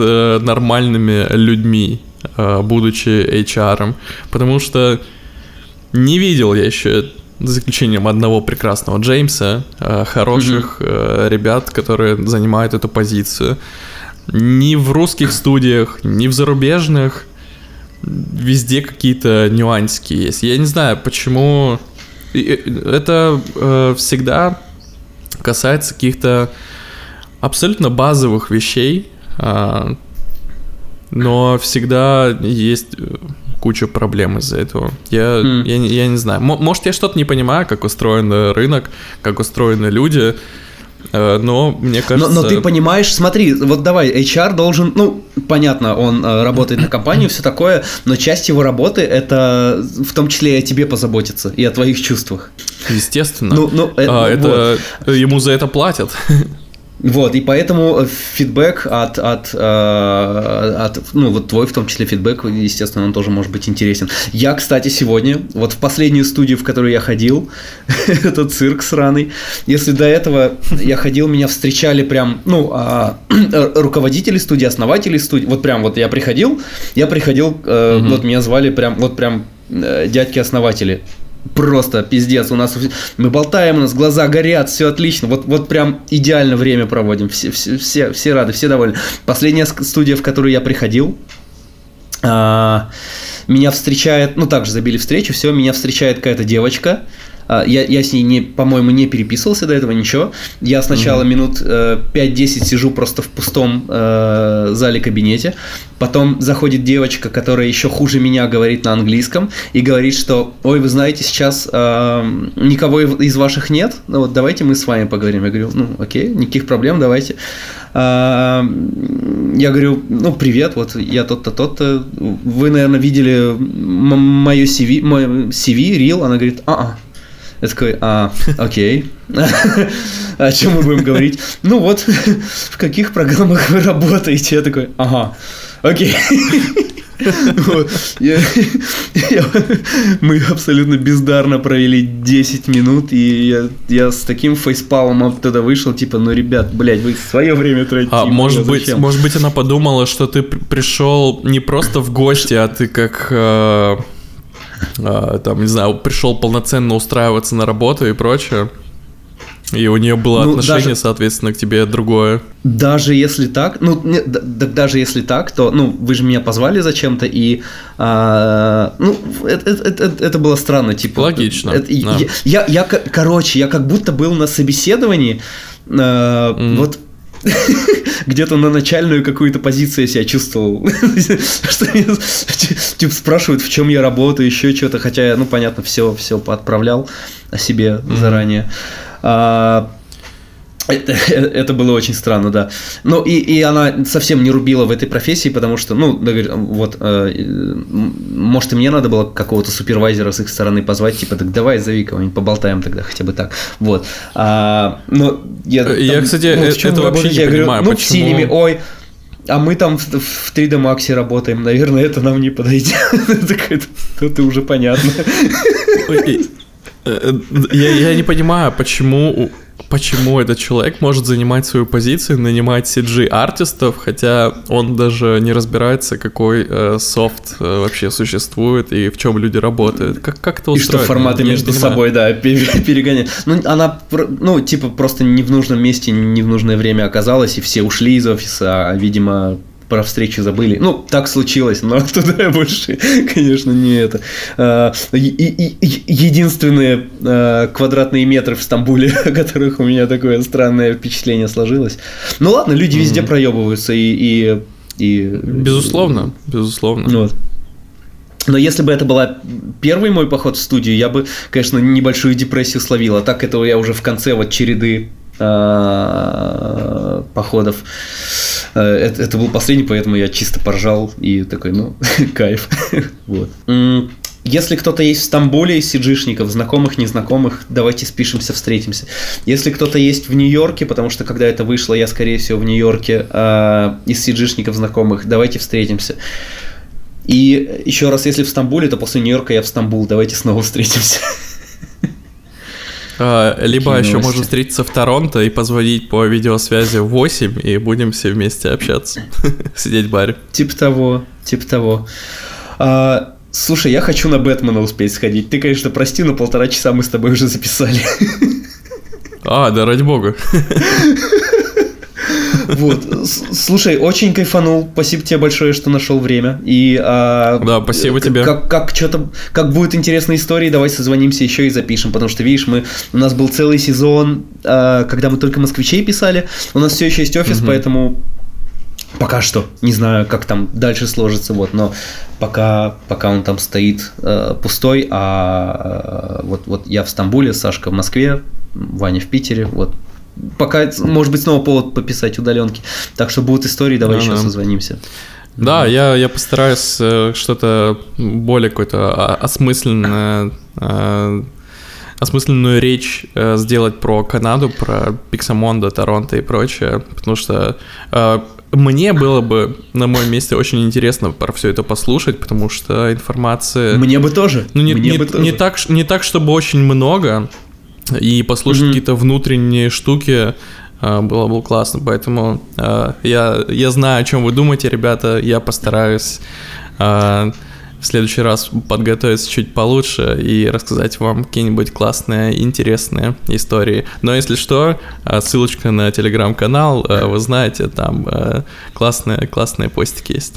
нормальными людьми, будучи HR-ом, потому что не видел я еще... За исключением одного прекрасного Джеймса, хороших ребят, которые занимают эту позицию. Ни в русских студиях, ни в зарубежных. Везде какие-то нюансики есть. Я не знаю, почему... Это всегда касается каких-то абсолютно базовых вещей. Но всегда есть... куча проблем из-за этого. Я не знаю. Может, я что-то не понимаю, как устроен рынок, как устроены люди, но мне кажется... Но ты понимаешь, смотри, вот давай, HR должен... Ну, понятно, он работает на компанию, все такое, но часть его работы — это в том числе и о тебе позаботиться, и о твоих чувствах. Естественно. Это ему за это платят. Вот, и поэтому фидбэк от твой в том числе фидбэк, естественно, он тоже может быть интересен. Я, кстати, сегодня, вот в последнюю студию, в которую я ходил, это цирк сраный, если до этого я ходил, меня встречали прям, руководители студии, основатели студии, вот прям вот я приходил, вот меня звали прям дядьки-основатели. Просто пиздец, у нас мы болтаем, у нас глаза горят, все отлично, вот прям идеально время проводим, все рады, все довольны. Последняя студия, в которую я приходил, меня встречает, также забили встречу, все, меня встречает какая-то девочка. Я с ней, по-моему, не переписывался до этого, ничего. Я сначала минут 5-10 сижу просто в пустом зале-кабинете. Потом заходит девочка, которая еще хуже меня говорит на английском, и говорит, что, ой, вы знаете, сейчас никого из ваших нет, ну вот давайте мы с вами поговорим. Я говорю, окей, никаких проблем, давайте. Я говорю, привет, вот я тот-то. Вы, наверное, видели мое CV, рил. Она говорит, Я такой, окей, о чем мы будем говорить? Ну вот, в каких программах вы работаете? Я такой, окей. Мы абсолютно бездарно провели 10 минут, и я с таким фейспалом оттуда вышел, типа, ребят, блядь, вы свое время тратите. Может быть, она подумала, что ты пришел не просто в гости, а ты как... там, не знаю, пришел полноценно устраиваться на работу и прочее. И у нее было отношение, соответственно, к тебе другое. Даже если так, даже если так, то, вы же меня позвали зачем-то, и, это было странно, типа. Логично. Да. Я как будто был на собеседовании, вот где-то на начальную какую-то позицию я себя чувствовал. Что меня типа спрашивают, в чем я работаю, еще что-то. Хотя я, ну, понятно, все поотправлял о себе заранее. Это было очень странно, да. Ну, и она совсем не рубила в этой профессии, потому что, ну, вот, может, и мне надо было какого-то супервайзера с их стороны позвать, типа, так давай, зови кого-нибудь, поболтаем тогда хотя бы так. Вот. Но я, там, я кстати, ну, это вообще не понимаю, говорю, ну, почему... в Cinema, ой, а мы там в 3D Max работаем, наверное, это нам не подойдет. Так это уже понятно. Я не понимаю, почему этот человек может занимать свою позицию, нанимать CG-артистов, хотя он даже не разбирается, какой софт вообще существует и в чем люди работают. Как это устроено? И что форматы между собой, да, перегоняют. Ну, она, ну, типа, просто не в нужном месте, не в нужное время оказалась, и все ушли из офиса, а, видимо... про встречу забыли. Ну, так случилось, но туда я больше, конечно, не это. Единственные квадратные метры в Стамбуле, о которых у меня такое странное впечатление сложилось. Ну ладно, люди везде проебываются и... Безусловно. Вот. Но если бы это была первый мой поход в студию, я бы, конечно, небольшую депрессию словил. А так этого я уже в конце вот череды походов. Это был последний, поэтому я чисто поржал и такой, ну, кайф. Вот. Если кто-то есть в Стамбуле из сиджишников, знакомых, незнакомых, давайте спишемся, встретимся. Если кто-то есть в Нью-Йорке, потому что когда это вышло, я, скорее всего, в Нью-Йорке, из сиджишников знакомых, давайте встретимся. И еще раз, если в Стамбуле, то после Нью-Йорка я в Стамбул, давайте снова встретимся. Либо Какие еще новости? Можно встретиться в Торонто и позвонить по видеосвязи 8, и будем все вместе общаться, сидеть в баре. Типа того. Слушай, я хочу на Бэтмена успеть сходить. Ты, конечно, прости, но 1,5 часа мы с тобой уже записали. Да ради бога. Вот, слушай, очень кайфанул. Спасибо тебе большое, что нашел время. И, да, спасибо тебе. Как будут интересные истории, давай созвонимся еще и запишем, потому что, видишь, у нас был целый сезон, когда мы только москвичей писали. У нас все еще есть офис, поэтому пока что не знаю, как там дальше сложится. Вот, но пока он там стоит пустой, вот я в Стамбуле, Сашка в Москве, Ваня в Питере, вот. Пока, может быть, снова повод пописать удаленки. Так что будут истории, давай еще созвонимся. Да, я постараюсь что-то более какое-то осмысленную речь сделать про Канаду, про Pixomondo, Торонто и прочее, потому что мне было бы на моем месте очень интересно про все это послушать, потому что информации... Мне бы тоже. Ну, не так, чтобы очень много... И послушать какие-то внутренние штуки было бы классно. Поэтому я знаю, о чем вы думаете, ребята. Я постараюсь в следующий раз подготовиться чуть получше и рассказать вам какие-нибудь классные, интересные истории. Но если что, ссылочка на телеграм-канал, вы знаете, там классные постики есть.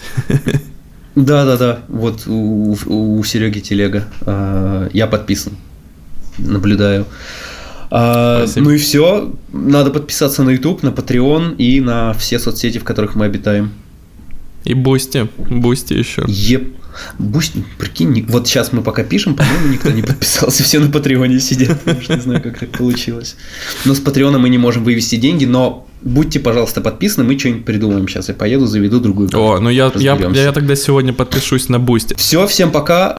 Да, вот у Сереги телега. Я подписан. Наблюдаю. Ну и все. Надо подписаться на YouTube, на Patreon и на все соцсети, в которых мы обитаем. И Бусти еще. Бусти, прикинь, вот сейчас мы пока пишем, по-моему, никто не подписался, все на Патреоне сидят. Не знаю, как так получилось. Но с Патреона мы не можем вывести деньги, но будьте, пожалуйста, подписаны, мы что-нибудь придумаем сейчас. Я поеду, заведу другую. Ну я тогда сегодня подпишусь на Бусти. Все, всем пока.